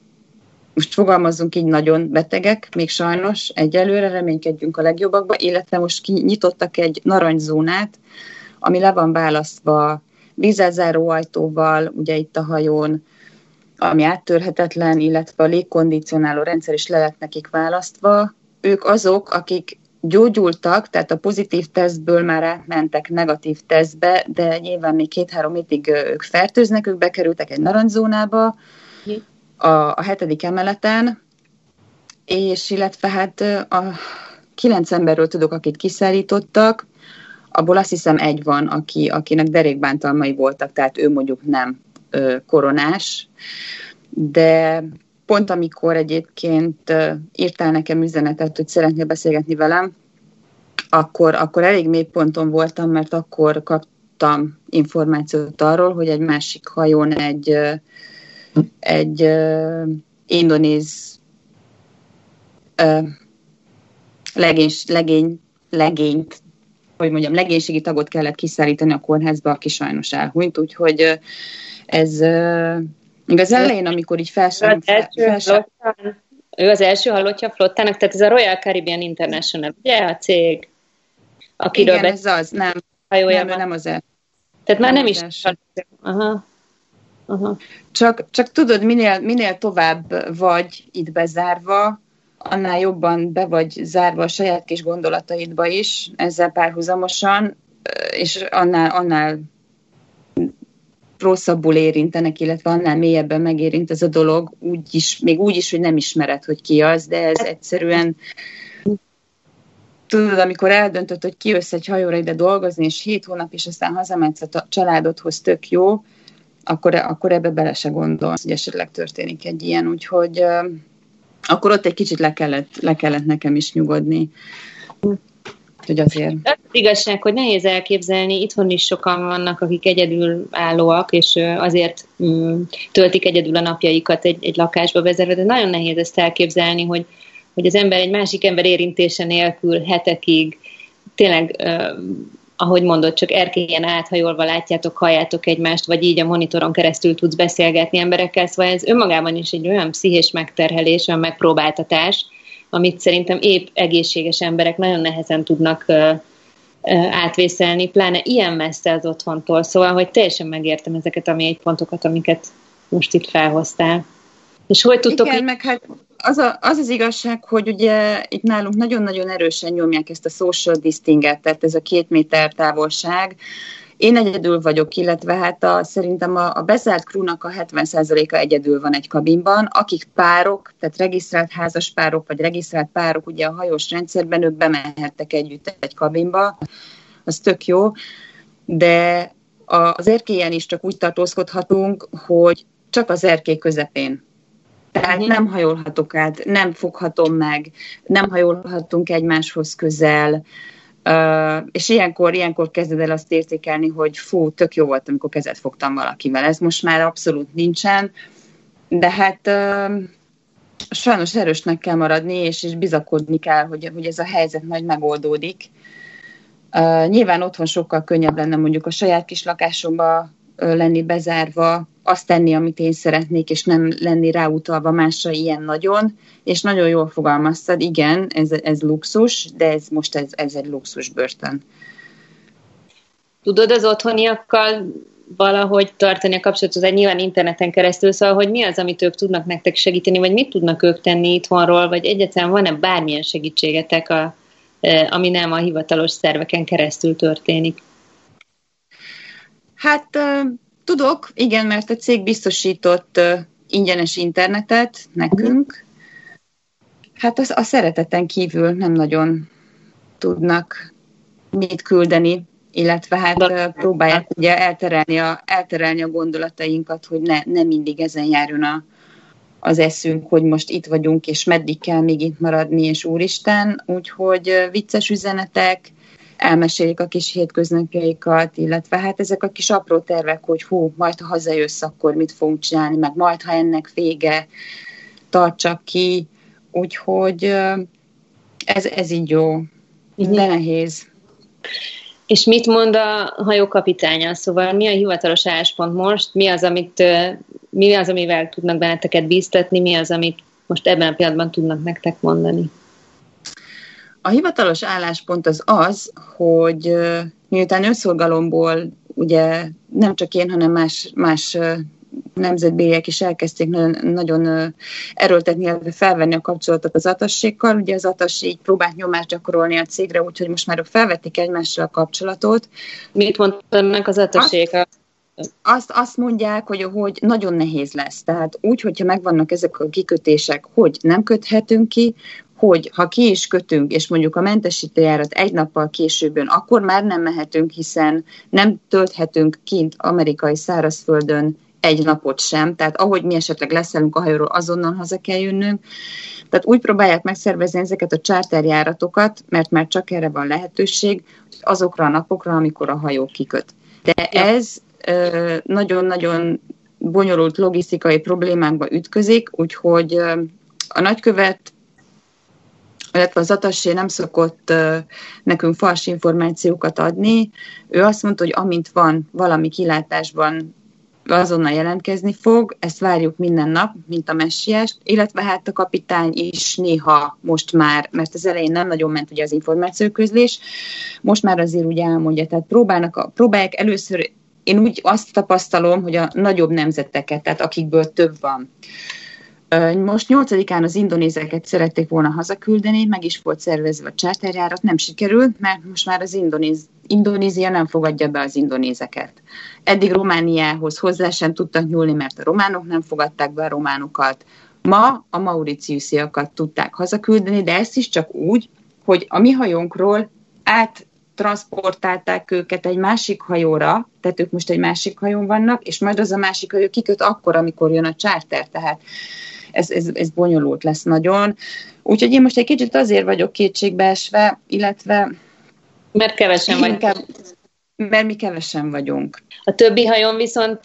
most fogalmazzunk így nagyon betegek, még sajnos egyelőre reménykedjünk a legjobbakba, illetve most kinyitottak egy narancszónát, ami le van választva vízelzáró ajtóval, ugye itt a hajón, ami áttörhetetlen, illetve a légkondicionáló rendszer is le lett nekik választva. Ők azok, akik gyógyultak, tehát a pozitív tesztből már átmentek negatív tesztbe, de nyilván még 2-3 hétig ők fertőznek, ők bekerültek egy narancszónába a 7. emeleten, és illetve hát a 9 emberről tudok, akit kiszállítottak, abból azt hiszem 1 van, akinek derékbántalmai voltak, tehát ő mondjuk nem koronás, de pont amikor egyébként írtál nekem üzenetet, hogy szeretnél beszélgetni velem, akkor elég mély ponton voltam, mert akkor kaptam információt arról, hogy egy másik hajón egy indonéz legénységi tagot kellett kiszállítani a kórházba, aki sajnos elhunyt, úgyhogy ez... Még az elején, amikor így ő az első hallottja a flottának, tehát ez a Royal Caribbean International, ugye a cég, akiről... Igen, ez az, nem az el. Tehát már nem is... Aha. Csak tudod, minél tovább vagy itt bezárva, annál jobban be vagy zárva a saját kis gondolataidba is, ezzel párhuzamosan, és annál rosszabbul érintenek, illetve annál mélyebben megérint ez a dolog, még úgy is, hogy nem ismered, hogy ki az, de ez egyszerűen, tudod, amikor eldöntött, hogy kijössz egy hajóra ide dolgozni, és 7 hónap, és aztán hazamentsz a családodhoz, tök jó, akkor ebbe bele se gondolsz, hogy esetleg történik egy ilyen, úgyhogy akkor ott egy kicsit le kellett nekem is nyugodni. Hogy azért. Az igazság, hogy nehéz elképzelni, itthon is sokan vannak, akik egyedülállóak, és azért töltik egyedül a napjaikat egy lakásba bezárva, de nagyon nehéz ezt elképzelni, hogy az ember egy másik ember érintése nélkül hetekig, tényleg, ahogy mondod, csak erkélyen áthajolva látjátok, halljátok egymást, vagy így a monitoron keresztül tudsz beszélgetni emberekkel, szóval ez önmagában is egy olyan pszichés megterhelés, olyan megpróbáltatás, amit szerintem épp egészséges emberek nagyon nehezen tudnak átvészelni, pláne ilyen messze az otthontól. Szóval, hogy teljesen megértem ezeket a mélypontokat, amiket most itt felhoztál. És hogy tudtok... Igen, meg hát az igazság, hogy ugye itt nálunk nagyon-nagyon erősen nyomják ezt a social distancing-et, tehát ez a 2 méter távolság. Én egyedül vagyok, illetve hát szerintem a bezárt crewnak a 70%-a egyedül van egy kabinban, akik párok, tehát regisztrált házas párok, vagy regisztrált párok ugye a hajós rendszerben, ők bemehettek együtt egy kabinba, az tök jó, de az erkélyen is csak úgy tartózkodhatunk, hogy csak az erkély közepén. Tehát nem hajolhatok át, nem foghatom meg, nem hajolhatunk egymáshoz közel, és ilyenkor kezded el azt értékelni, hogy fú, tök jó volt, amikor kezet fogtam valakivel. Ez most már abszolút nincsen, de hát sajnos erősnek kell maradni, és bizakodni kell, hogy ez a helyzet majd megoldódik. Nyilván otthon sokkal könnyebb lenne mondjuk a saját kis lakásomba lenni bezárva, azt tenni, amit én szeretnék, és nem lenni ráutalva másra ilyen nagyon, és nagyon jól fogalmaztad, igen, ez luxus, de ez most egy luxus börtön. Tudod az otthoniakkal valahogy tartani a kapcsolatot, az nyilván interneten keresztül, szóval, hogy mi az, amit ők tudnak nektek segíteni, vagy mit tudnak ők tenni itthonról, vagy egyáltalán van-e bármilyen segítségetek, ami nem a hivatalos szerveken keresztül történik? Hát tudok, igen, mert a cég biztosított ingyenes internetet nekünk. Hát a szereteten kívül nem nagyon tudnak mit küldeni, illetve hát próbálják ugye elterelni a gondolatainkat, hogy ne mindig ezen járjon az eszünk, hogy most itt vagyunk, és meddig kell még itt maradni, és úristen, úgyhogy vicces üzenetek, elmesélik a kis hétköznapjaikat, illetve hát ezek a kis apró tervek, hogy hú, majd ha hazajössz, akkor mit fogunk csinálni, meg majd ha ennek vége, tartsak ki, úgyhogy ez így jó, de nehéz. És mit mond a hajókapitánya? Szóval mi a hivatalos álláspont most? Mi az, amivel tudnak benneteket bíztatni? Mi az, amit most ebben a pillanatban tudnak nektek mondani? A hivatalos álláspont az, hogy miután önszorgalomból ugye nem csak én, hanem más nemzetbéliek is elkezdték nagyon erőltetni, illetve felvenni a kapcsolatot az atassékkal. Ugye az atassé így próbált nyomást gyakorolni a cégre, úgyhogy most már felvették egymással a kapcsolatot. Mit mondanak az atassék? Azt mondják, hogy nagyon nehéz lesz. Tehát úgy, hogyha megvannak ezek a kikötések, hogy nem köthetünk ki, hogy ha ki is kötünk, és mondjuk a mentesítőjárat egy nappal későbben, akkor már nem mehetünk, hiszen nem tölthetünk kint amerikai szárazföldön egy napot sem, tehát ahogy mi esetleg leszállunk a hajóról, azonnal haza kell jönnünk. Tehát úgy próbálják megszervezni ezeket a charterjáratokat, mert már csak erre van lehetőség, azokra a napokra, amikor a hajó kiköt. De ez nagyon-nagyon bonyolult logisztikai problémákba ütközik, úgyhogy a nagykövet, illetve az atassé nem szokott nekünk fals információkat adni. Ő azt mondta, hogy amint van valami kilátásban, azonnal jelentkezni fog, ezt várjuk minden nap, mint a messiást, illetve hát a kapitány is néha most már, mert az elején nem nagyon ment ugye az információközlés, most már azért úgy elmondja, tehát próbálják először, én úgy azt tapasztalom, hogy a nagyobb nemzeteket, tehát akikből több van. Most 8-án az indonézeket szerették volna hazaküldeni, meg is volt szervezve a charterjárat, nem sikerült, mert most már az Indonézia nem fogadja be az indonézeket. Eddig Romániához hozzá sem tudtak nyúlni, mert a románok nem fogadták be a románokat. Ma a mauritiusziakat tudták hazaküldeni, de ezt is csak úgy, hogy a mi hajónkról áttranszportálták őket egy másik hajóra, tehát ők most egy másik hajón vannak, és majd az a másik hajó kiköt akkor, amikor jön a charter, tehát ez bonyolult lesz nagyon. Úgyhogy én most egy kicsit azért vagyok kétségbeesve, illetve... Mert kevesen vagyunk. Mert mi kevesen vagyunk. A többi hajón viszont,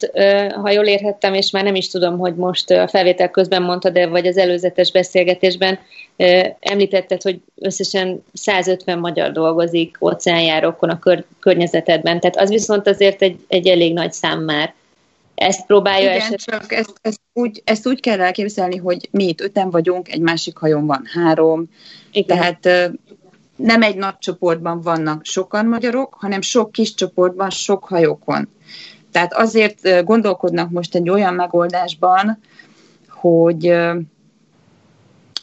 ha jól érhettem, és már nem is tudom, hogy most a felvétel közben mondtad, de vagy az előzetes beszélgetésben említetted, hogy összesen 150 magyar dolgozik óceánjárókon a környezetedben. Tehát az viszont azért egy elég nagy szám már. Ezt próbálja esetleg... csak ezt úgy kell elképzelni, hogy mi itt 5-en vagyunk, egy másik hajón van 3. Igen. Tehát nem egy nagy csoportban vannak sokan magyarok, hanem sok kis csoportban, sok hajókon. Tehát azért gondolkodnak most egy olyan megoldásban, hogy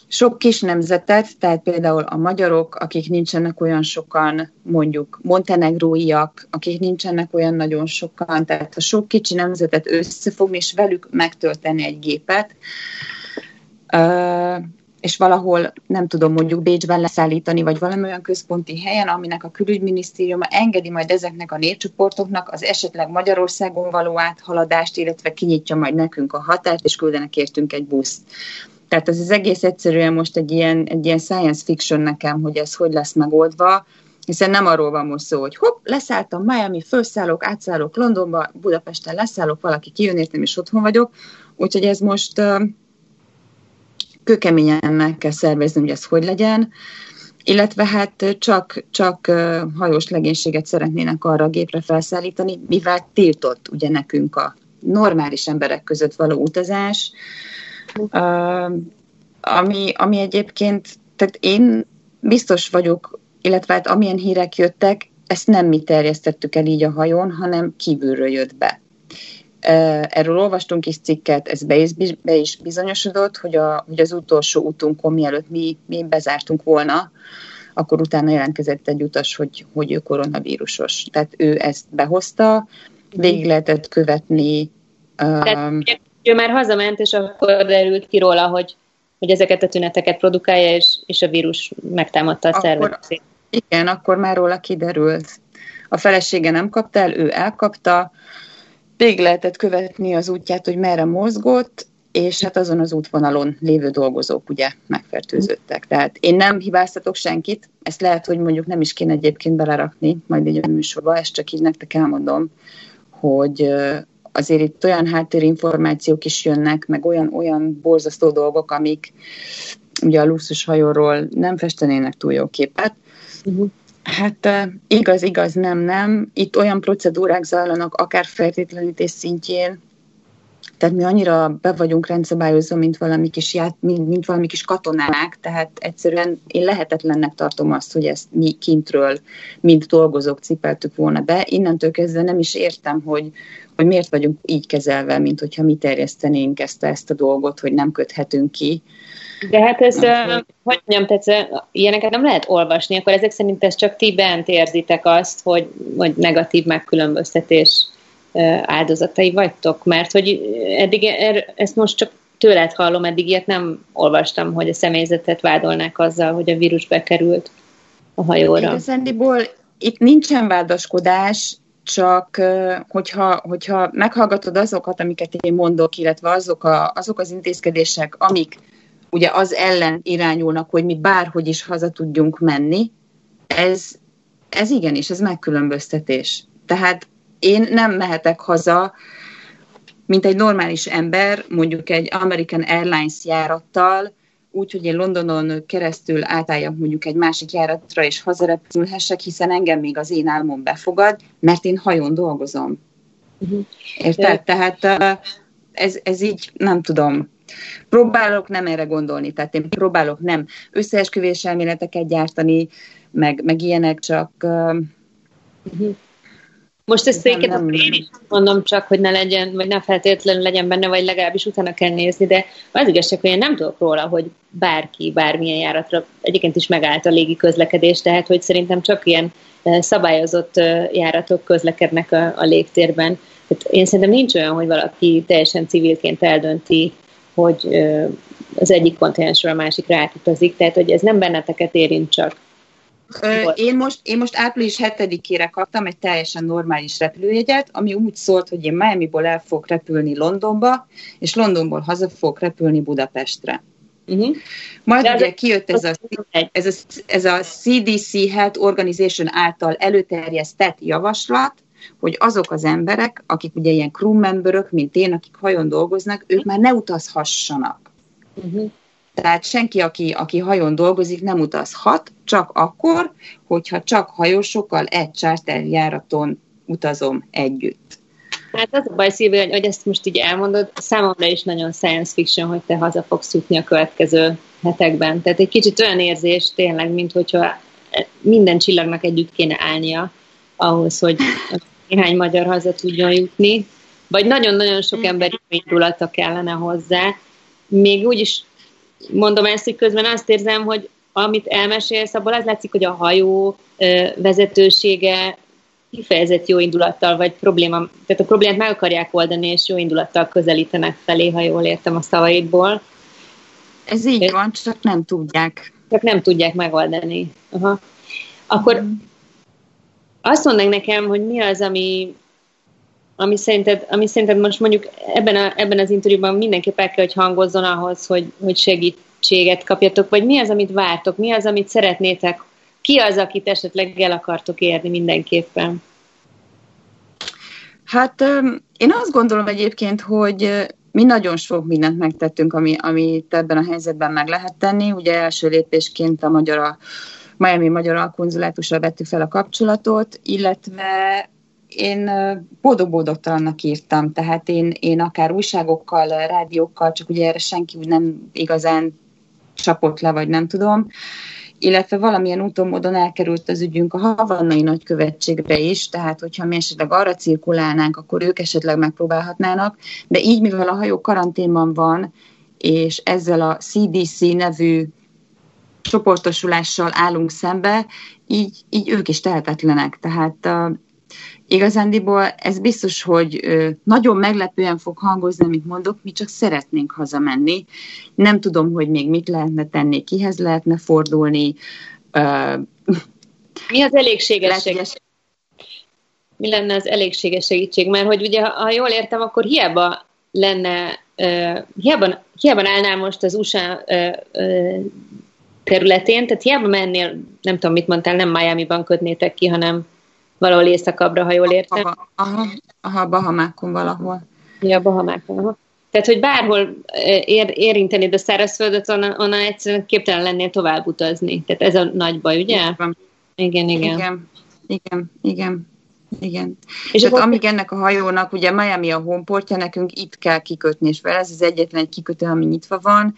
sok kis nemzetet, tehát például a magyarok, akik nincsenek olyan sokan, mondjuk montenegróiak, akik nincsenek olyan nagyon sokan, tehát a sok kicsi nemzetet összefogni, és velük megtölteni egy gépet, és valahol, nem tudom, mondjuk Bécsben leszállítani, vagy valami olyan központi helyen, aminek a külügyminisztériuma engedi majd ezeknek a népcsoportoknak az esetleg Magyarországon való áthaladást, illetve kinyitja majd nekünk a határt, és küldenek értünk egy buszt. Tehát ez az egész egyszerűen most egy ilyen science fiction nekem, hogy ez hogy lesz megoldva, hiszen nem arról van most szó, hogy hopp, leszálltam Miami, felszállok, átszállok Londonba, Budapesten leszállok, valaki kijön értem, és otthon vagyok. Úgyhogy ez most kőkeményen meg kell szervezni, hogy ez hogy legyen. Illetve hát csak hajós legénységet szeretnének arra a gépre felszállítani, mivel tiltott ugye nekünk a normális emberek között való utazás, ami egyébként, tehát én biztos vagyok, illetve hát amilyen hírek jöttek, ezt nem mi terjesztettük el így a hajón, hanem kívülről jött be. Erről olvastunk is cikket, ez be is bizonyosodott, hogy az utolsó útunkon, mielőtt mi bezártunk volna, akkor utána jelentkezett egy utas, hogy ő koronavírusos. Tehát ő ezt behozta, végig lehetett követni. Ő már hazament, és akkor derült ki róla, hogy ezeket a tüneteket produkálja, és a vírus megtámadta a szervezetét. Igen, akkor már róla kiderült. A felesége nem kapta el, ő elkapta, végig lehetett követni az útját, hogy merre mozgott, és hát azon az útvonalon lévő dolgozók ugye megfertőzöttek. Tehát én nem hibáztatok senkit, ezt lehet, hogy mondjuk nem is kéne egyébként belerakni, majd így a műsorba, ezt csak így nektek elmondom, hogy azért itt olyan háttérinformációk is jönnek, meg olyan borzasztó dolgok, amik ugye a luxushajóról nem festenének túl jó képet. Uh-huh. Hát igaz, nem. Itt olyan procedúrák zajlanak, akár fertőtlenítés szintjén, tehát mi annyira be vagyunk rendszabályozva, mint valami kis katonák, tehát egyszerűen én lehetetlennek tartom azt, hogy ezt mi kintről, mint dolgozók cipeltük volna be. Innentől kezdve nem is értem, hogy miért vagyunk így kezelve, mint hogyha mi terjesztenénk ezt a dolgot, hogy nem köthetünk ki. De hát ez, hogy mondjam, tetszett, ilyeneket nem lehet olvasni, akkor ezek szerint ez csak ti bent érzitek azt, hogy negatív megkülönböztetés áldozatai vagytok, mert hogy eddig ezt most csak tőled hallom, eddig ilyet nem olvastam, hogy a személyzetet vádolnák azzal, hogy a vírus bekerült a hajóra. Igazándiból itt nincsen vádaskodás, csak hogyha meghallgatod azokat, amiket én mondok, illetve azok az intézkedések, amik ugye az ellen irányulnak, hogy mi bárhogy is haza tudjunk menni, ez igenis, ez megkülönböztetés. Tehát én nem mehetek haza, mint egy normális ember, mondjuk egy American Airlines járattal, úgyhogy én Londonon keresztül átálljak mondjuk egy másik járatra, és hazarepülhessek, hiszen engem még az én álmom befogad, mert én hajón dolgozom. Uh-huh. Érted? Tehát ez így, nem tudom. Próbálok nem erre gondolni, tehát én próbálok nem összeesküvés elméleteket gyártani, meg ilyenek, csak... Uh-huh. Most ezt én is mondom csak, hogy ne legyen, vagy nem feltétlenül legyen benne, vagy legalábbis utána kell nézni, de az igazság, hogy én nem tudok róla, hogy bárki, bármilyen járatra egyébként is megállt a légi közlekedés, tehát hogy szerintem csak ilyen szabályozott járatok közlekednek a légtérben. Tehát én szerintem nincs olyan, hogy valaki teljesen civilként eldönti, hogy az egyik kontinensről a másikra átutazik, tehát hogy ez nem benneteket érint csak. Én most április 7-ére kaptam egy teljesen normális repülőjegyet, ami úgy szólt, hogy én Miamiból el fogok repülni Londonba, és Londonból haza fogok repülni Budapestre. Uh-huh. Majd de ugye kijött ez a CDC Health Organization által előterjesztett javaslat, hogy azok az emberek, akik ugye ilyen crew memberök, mint én, akik hajón dolgoznak, ők már ne utazhassanak. Uh-huh. Tehát senki, aki hajón dolgozik, nem utazhat, csak akkor, hogyha csak hajósokkal egy charterjáraton utazom együtt. Hát az a baj, Szilvi, hogy ezt most így elmondod, számomra is nagyon science fiction, hogy te haza fogsz jutni a következő hetekben. Tehát egy kicsit olyan érzés tényleg, mint hogyha minden csillagnak együtt kéne állnia ahhoz, hogy néhány magyar haza tudjon jutni, vagy nagyon-nagyon sok emberi indulata kellene hozzá. Még úgy is mondom ezt, hogy közben azt érzem, hogy amit elmesélsz, abból az látszik, hogy a hajó vezetősége kifejezett jó indulattal, vagy probléma, tehát a problémát meg akarják oldani, és jó indulattal közelítenek felé, ha jól értem a szavaidból. Ez így van, csak nem tudják. Csak nem tudják megoldani. Aha. Akkor azt mondd nekem, hogy mi az, ami szerinted most mondjuk ebben az interjúban mindenképp el kell, hogy hangozzon ahhoz, hogy segítséget kapjatok, vagy mi az, amit vártok, mi az, amit szeretnétek, ki az, akit esetleg el akartok érni mindenképpen? Hát én azt gondolom egyébként, hogy mi nagyon sok mindent megtettünk, amit ebben a helyzetben meg lehet tenni. Ugye első lépésként a Miami Magyar Alkonzulátusra vettük fel a kapcsolatot, illetve én boldog-boldogtalannak írtam, tehát én akár újságokkal, rádiókkal, csak ugye erre senki úgy nem igazán csapott le, vagy nem tudom, illetve valamilyen úton módon elkerült az ügyünk a havanai nagykövetségre is, tehát hogyha mi esetleg arra cirkulálnánk, akkor ők esetleg megpróbálhatnának, de így, mivel a hajó karanténban van, és ezzel a CDC nevű csoportosulással állunk szembe, így ők is tehetetlenek, tehát igazándiból ez biztos, hogy nagyon meglepően fog hangozni, amit mondok, mi csak szeretnénk hazamenni. Nem tudom, hogy még mit lehetne tenni, kihez lehetne fordulni. Mi az elégséges segítség? Mi lenne az elégséges segítség? Mert hogy ugye, ha jól értem, akkor hiába lenne, hiába állnál most az USA területén, tehát hiába mennél, nem tudom, mit mondtál, nem Miami-ban kötnétek ki, hanem valahol északabbra, ha jól értem. Aha, Bahamákon valahol. Ja, Bahamákon, aha. Tehát, hogy bárhol érintenéd a szárazföldet, onnan egyszerűen képtelen lennél tovább utazni. Tehát ez a nagy baj, ugye? Igen. És tehát amíg ennek a hajónak, ugye Miami a homeportja, nekünk itt kell kikötni, és vele ez az egyetlen egy kikötő, ami nyitva van.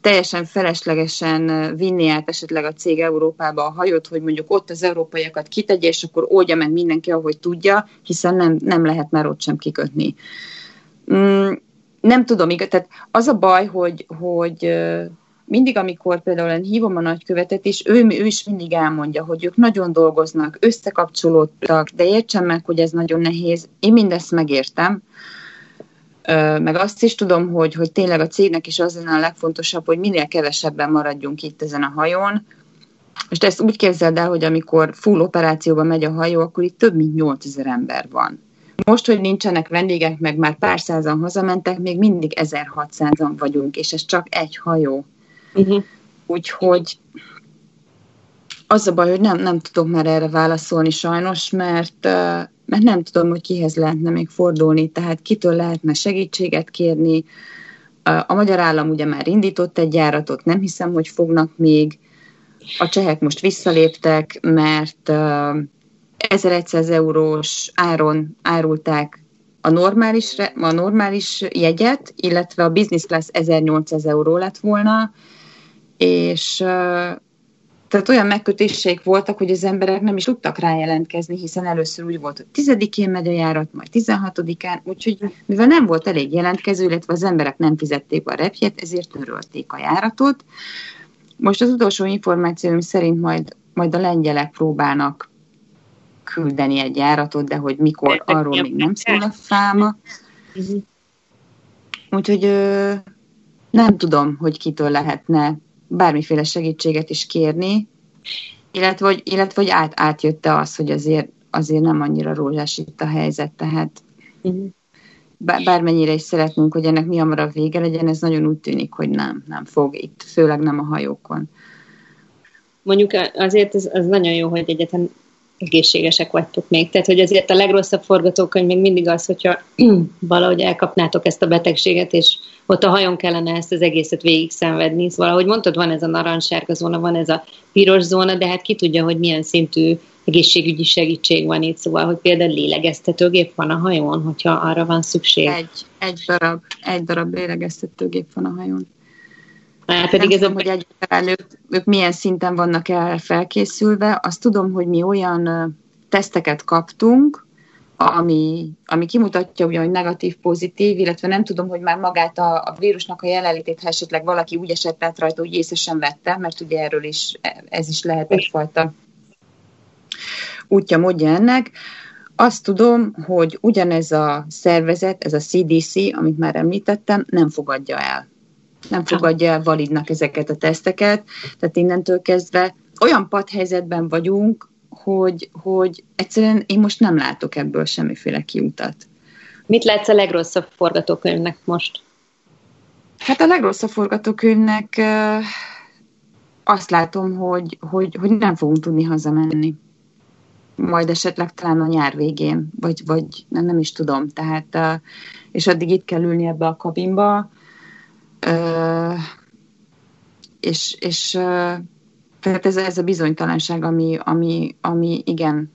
Teljesen feleslegesen vinni át esetleg a cég Európába a hajót, hogy mondjuk ott az európaiakat kitegye, és akkor oldja meg mindenki, ahogy tudja, hiszen nem lehet már ott sem kikötni. Nem tudom, igaz, tehát az a baj, hogy mindig, amikor például én hívom a nagykövetet is, ő is mindig elmondja, hogy ők nagyon dolgoznak, összekapcsolódtak, de értsem meg, hogy ez nagyon nehéz. Én mindezt megértem, meg azt is tudom, hogy tényleg a cégnek is az lenne a legfontosabb, hogy minél kevesebben maradjunk itt ezen a hajón. Most ezt úgy képzeld el, hogy amikor full operációban megy a hajó, akkor itt több mint 8000 ember van. Most, hogy nincsenek vendégek, meg már pár százan hazamentek, még mindig 1600-an vagyunk, és ez csak egy hajó. Uh-huh. Úgyhogy az a baj, hogy nem tudok már erre válaszolni sajnos, mert nem tudom, hogy kihez lehetne még fordulni, tehát kitől lehetne segítséget kérni. A magyar állam ugye már indított egy járatot, nem hiszem, hogy fognak még. A csehek most visszaléptek, mert 1100 eurós áron árulták a normális jegyet, illetve a business class 1800 euró lett volna, és... Tehát olyan megkötéseik voltak, hogy az emberek nem is tudtak rá jelentkezni, hiszen először úgy volt, hogy 10-én megy a járat, majd 16-án, úgyhogy mivel nem volt elég jelentkező, illetve az emberek nem fizették be a repjét, ezért törölték a járatot. Most az utolsó információim szerint majd a lengyelek próbálnak küldeni egy járatot, de hogy mikor, arról még nem szól a száma. Úgyhogy nem tudom, hogy kitől lehetne bármiféle segítséget is kérni, illetve hogy átjötte az, hogy azért nem annyira rózsás itt a helyzet, tehát bármennyire is szeretnénk, hogy ennek mi hamarabb vége legyen, ez nagyon úgy tűnik, hogy nem fog itt, főleg nem a hajókon. Mondjuk azért az nagyon jó, hogy egyetlen egészségesek vagytok még, tehát hogy azért a legrosszabb forgatókönyv még mindig az, hogyha valahogy elkapnátok ezt a betegséget, és ott a hajón kellene ezt az egészet végig szenvedni. Szóval, ahogy mondtad, van ez a narancssárga zóna, van ez a piros zóna, de hát ki tudja, hogy milyen szintű egészségügyi segítség van itt. Szóval, hogy például lélegeztetőgép van a hajón, hogyha arra van szükség. Egy darab lélegeztetőgép van a hajón. Már pedig nem tudom, hogy egyáltalán ők milyen szinten vannak erre felkészülve. Azt tudom, hogy mi olyan teszteket kaptunk, ami kimutatja ugyan, hogy negatív-pozitív, illetve nem tudom, hogy már magát a vírusnak a jelenlétét, ha esetleg valaki úgy esett át rajta, úgy észre sem vette, mert ugye erről is, ez is lehet egyfajta útja, módja ennek. Azt tudom, hogy ugyanez a szervezet, ez a CDC, amit már említettem, nem fogadja el. Nem fogadja el validnak ezeket a teszteket, tehát innentől kezdve olyan padhelyzetben vagyunk, hogy egyszerűen én most nem látok ebből semmiféle kiutat. Mit látsz a legrosszabb forgatókönyvnek most? Hát a legrosszabb forgatókönyvnek azt látom, hogy nem fogunk tudni hazamenni. Majd esetleg talán a nyár végén, vagy nem is tudom. Tehát, és addig itt kell ülni ebbe a kabinba, és tehát ez a bizonytalanság, ami igen,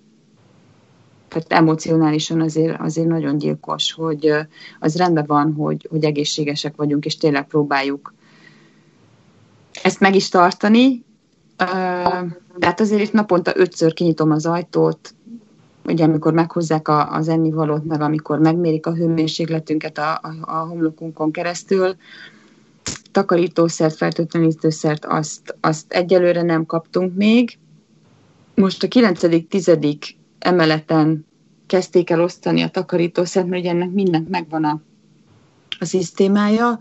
tehát emocionálisan azért nagyon gyilkos, hogy az rendben van, hogy egészségesek vagyunk, és tényleg próbáljuk ezt meg is tartani. De hát azért itt naponta 5-ször kinyitom az ajtót, ugye amikor meghozzák az ennivalót, meg amikor megmérik a hőmérsékletünket a homlokunkon keresztül, takarítószert, fertőtlenítőszert, azt egyelőre nem kaptunk még. Most a 9.-10. emeleten kezdték el osztani a takarítószert, mert ugye ennek mindent megvan a szisztémája.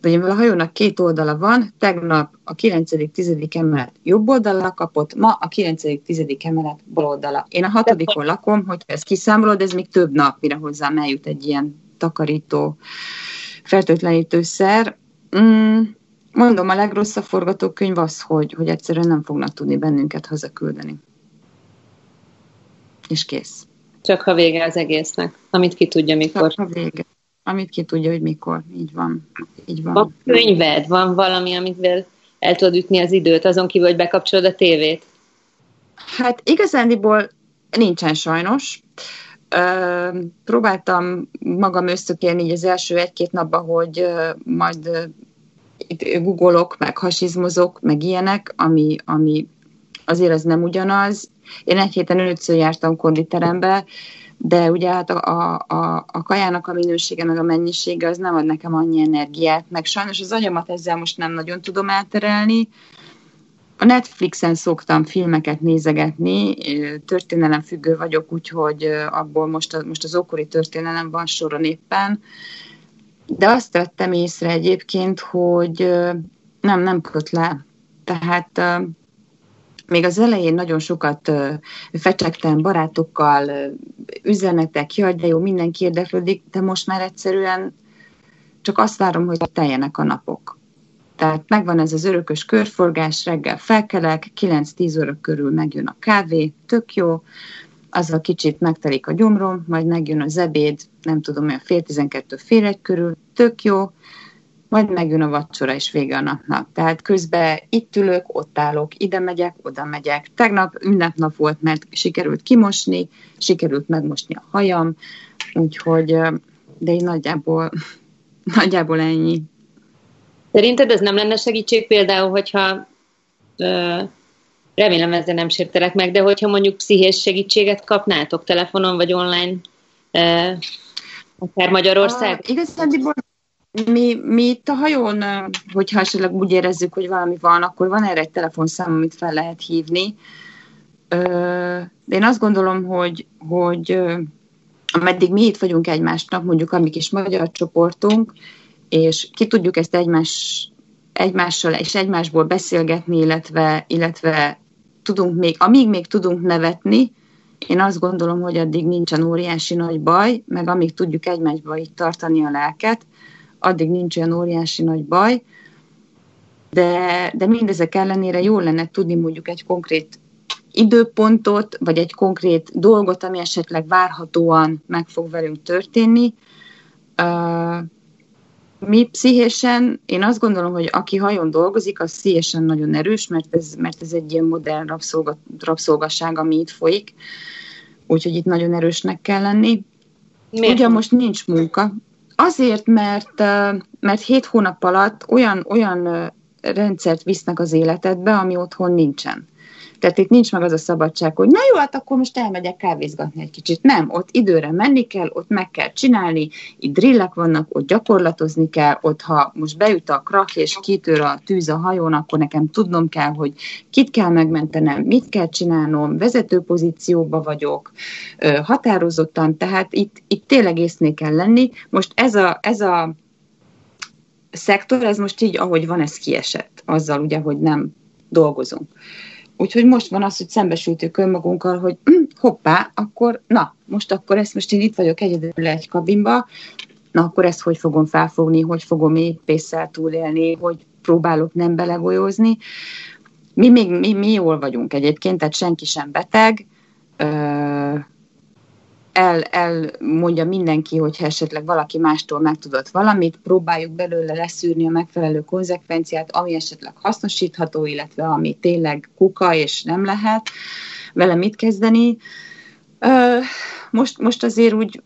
De ugye a hajónak 2 oldala van, tegnap a 9.-10. emelet jobb oldala kapott, ma a 9.-10. emelet bal oldala. Én a 6. lakom, hogyha ezt kiszámolod, ez még több nap, mire hozzám eljut egy ilyen takarító, fertőtlenítőszer. Mondom, a legrosszabb forgatókönyv az, hogy egyszerűen nem fognak tudni bennünket hazaküldeni. És kész. Csak ha vége az egésznek, amit ki tudja mikor. Csak ha vége. Amit ki tudja, hogy mikor. Így van. Így van. Van könyved? Van valami, amivel el tudod ütni az időt, azon kívül, hogy bekapcsolod a tévét? Hát igazándiból nincsen sajnos. Próbáltam magam összökélni így az első 1-2 napban, hogy majd googolok, meg hasizmozok, meg ilyenek, ami azért az nem ugyanaz. Én egy héten 5-ször jártam konditerembe, de ugye hát a kajának a minősége meg a mennyisége az nem ad nekem annyi energiát, meg sajnos az agyamat ezzel most nem nagyon tudom elterelni. A Netflixen szoktam filmeket nézegetni, történelem függő vagyok, úgyhogy abból most az ókori történelem van soron éppen, de azt vettem észre egyébként, hogy nem köt le. Tehát még az elején nagyon sokat fecsegtem barátokkal, üzenetek, jaj, de jó, mindenki érdeklődik, de most már egyszerűen csak azt várom, hogy teljenek a napok. Tehát megvan ez az örökös körforgás, reggel felkelek, 9-10 óra körül megjön a kávé, tök jó, azzal kicsit megtelik a gyomrom, majd megjön az ebéd, nem tudom, olyan 10:12-1 körül, tök jó, majd megjön a vacsora, és vége a napnak. Tehát közben itt ülök, ott állok, ide megyek, oda megyek. Tegnap ünnepnap volt, mert sikerült kimosni, sikerült megmosni a hajam, úgyhogy, de így nagyjából ennyi. Szerinted ez nem lenne segítség például, hogyha, remélem ezzel nem sértelek meg, de hogyha mondjuk pszichés segítséget kapnátok telefonon vagy online, akár Magyarország? Igazándiból mi itt a hajón, hogyha esetleg úgy érezzük, hogy valami van, akkor van erre egy telefonszám, amit fel lehet hívni. De én azt gondolom, hogy ameddig mi itt vagyunk egymásnak, mondjuk a mi kis magyar csoportunk, és ki tudjuk ezt egymással és egymásból beszélgetni, illetve tudunk még, amíg még tudunk nevetni, én azt gondolom, hogy addig nincsen óriási nagy baj, meg amíg tudjuk egymásba így tartani a lelket, addig nincs olyan óriási nagy baj, de mindezek ellenére jó lenne tudni mondjuk egy konkrét időpontot, vagy egy konkrét dolgot, ami esetleg várhatóan meg fog velünk történni. Mi pszichésen, én azt gondolom, hogy aki hajón dolgozik, az pszichésen nagyon erős, mert ez egy ilyen modern rabszolgaság, ami itt folyik, úgyhogy itt nagyon erősnek kell lenni. Miért? Ugyan most nincs munka. Azért, mert 7 hónap alatt olyan rendszert visznek az életedbe, ami otthon nincsen. Tehát itt nincs meg az a szabadság, hogy na jó, hát akkor most elmegyek kávézgatni egy kicsit. Nem, ott időre menni kell, ott meg kell csinálni, itt drillek vannak, ott gyakorlatozni kell, ott ha most beüt a krak és kitör a tűz a hajón, akkor nekem tudnom kell, hogy kit kell megmentenem, mit kell csinálnom, vezető pozícióba vagyok, határozottan, tehát itt tényleg észnél kell lenni. Most ez a szektor, ez most így, ahogy van, ez kiesett. Azzal ugye, hogy nem dolgozunk. Úgyhogy most van az, hogy szembesültük önmagunkkal, hogy hoppá, akkor na, most én itt vagyok egyedül egy kabinba, na akkor ezt hogy fogom felfogni, hogy fogom éppésszel túlélni, hogy próbálok nem belegolyózni. Mi jól vagyunk egyébként, tehát senki sem beteg, elmondja mindenki, hogyha esetleg valaki mástól megtudott valamit, próbáljuk belőle leszűrni a megfelelő konzekvenciát, ami esetleg hasznosítható, illetve ami tényleg kuka és nem lehet vele mit kezdeni. Most azért úgy,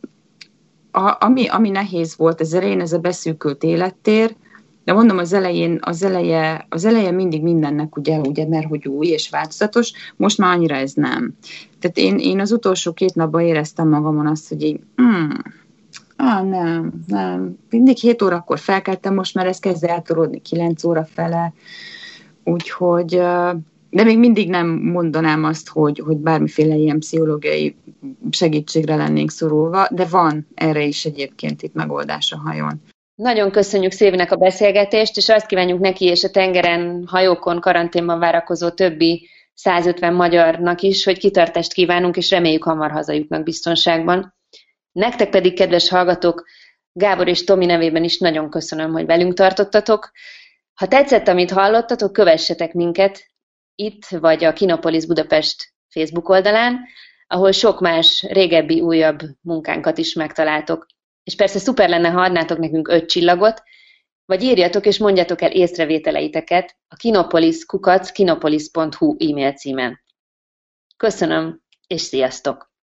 ami nehéz volt az elején, ez a beszűkült élettér, de mondom, az eleje mindig mindennek, ugye, mert hogy új és változatos, most már annyira ez nem. Tehát én az utolsó 2 napban éreztem magamon azt, hogy így, nem, mindig 7 órakor felkeltem, most már ez kezd eltolódni 9 óra fele, úgyhogy, de még mindig nem mondanám azt, hogy bármiféle ilyen pszichológiai segítségre lennénk szorulva, de van erre is egyébként itt megoldás a hajón. Nagyon köszönjük Szilvinek a beszélgetést, és azt kívánjuk neki és a tengeren, hajókon, karanténban várakozó többi 150 magyarnak is, hogy kitartást kívánunk, és reméljük hamar hazajutnak biztonságban. Nektek pedig, kedves hallgatók, Gábor és Tomi nevében is nagyon köszönöm, hogy velünk tartottatok. Ha tetszett, amit hallottatok, kövessetek minket itt, vagy a Kinopolis Budapest Facebook oldalán, ahol sok más régebbi, újabb munkánkat is megtaláltok. És persze szuper lenne, ha adnátok nekünk 5 csillagot, vagy írjatok és mondjatok el észrevételeiteket a kinopolis@kinopolis.hu e-mail címen. Köszönöm, és sziasztok!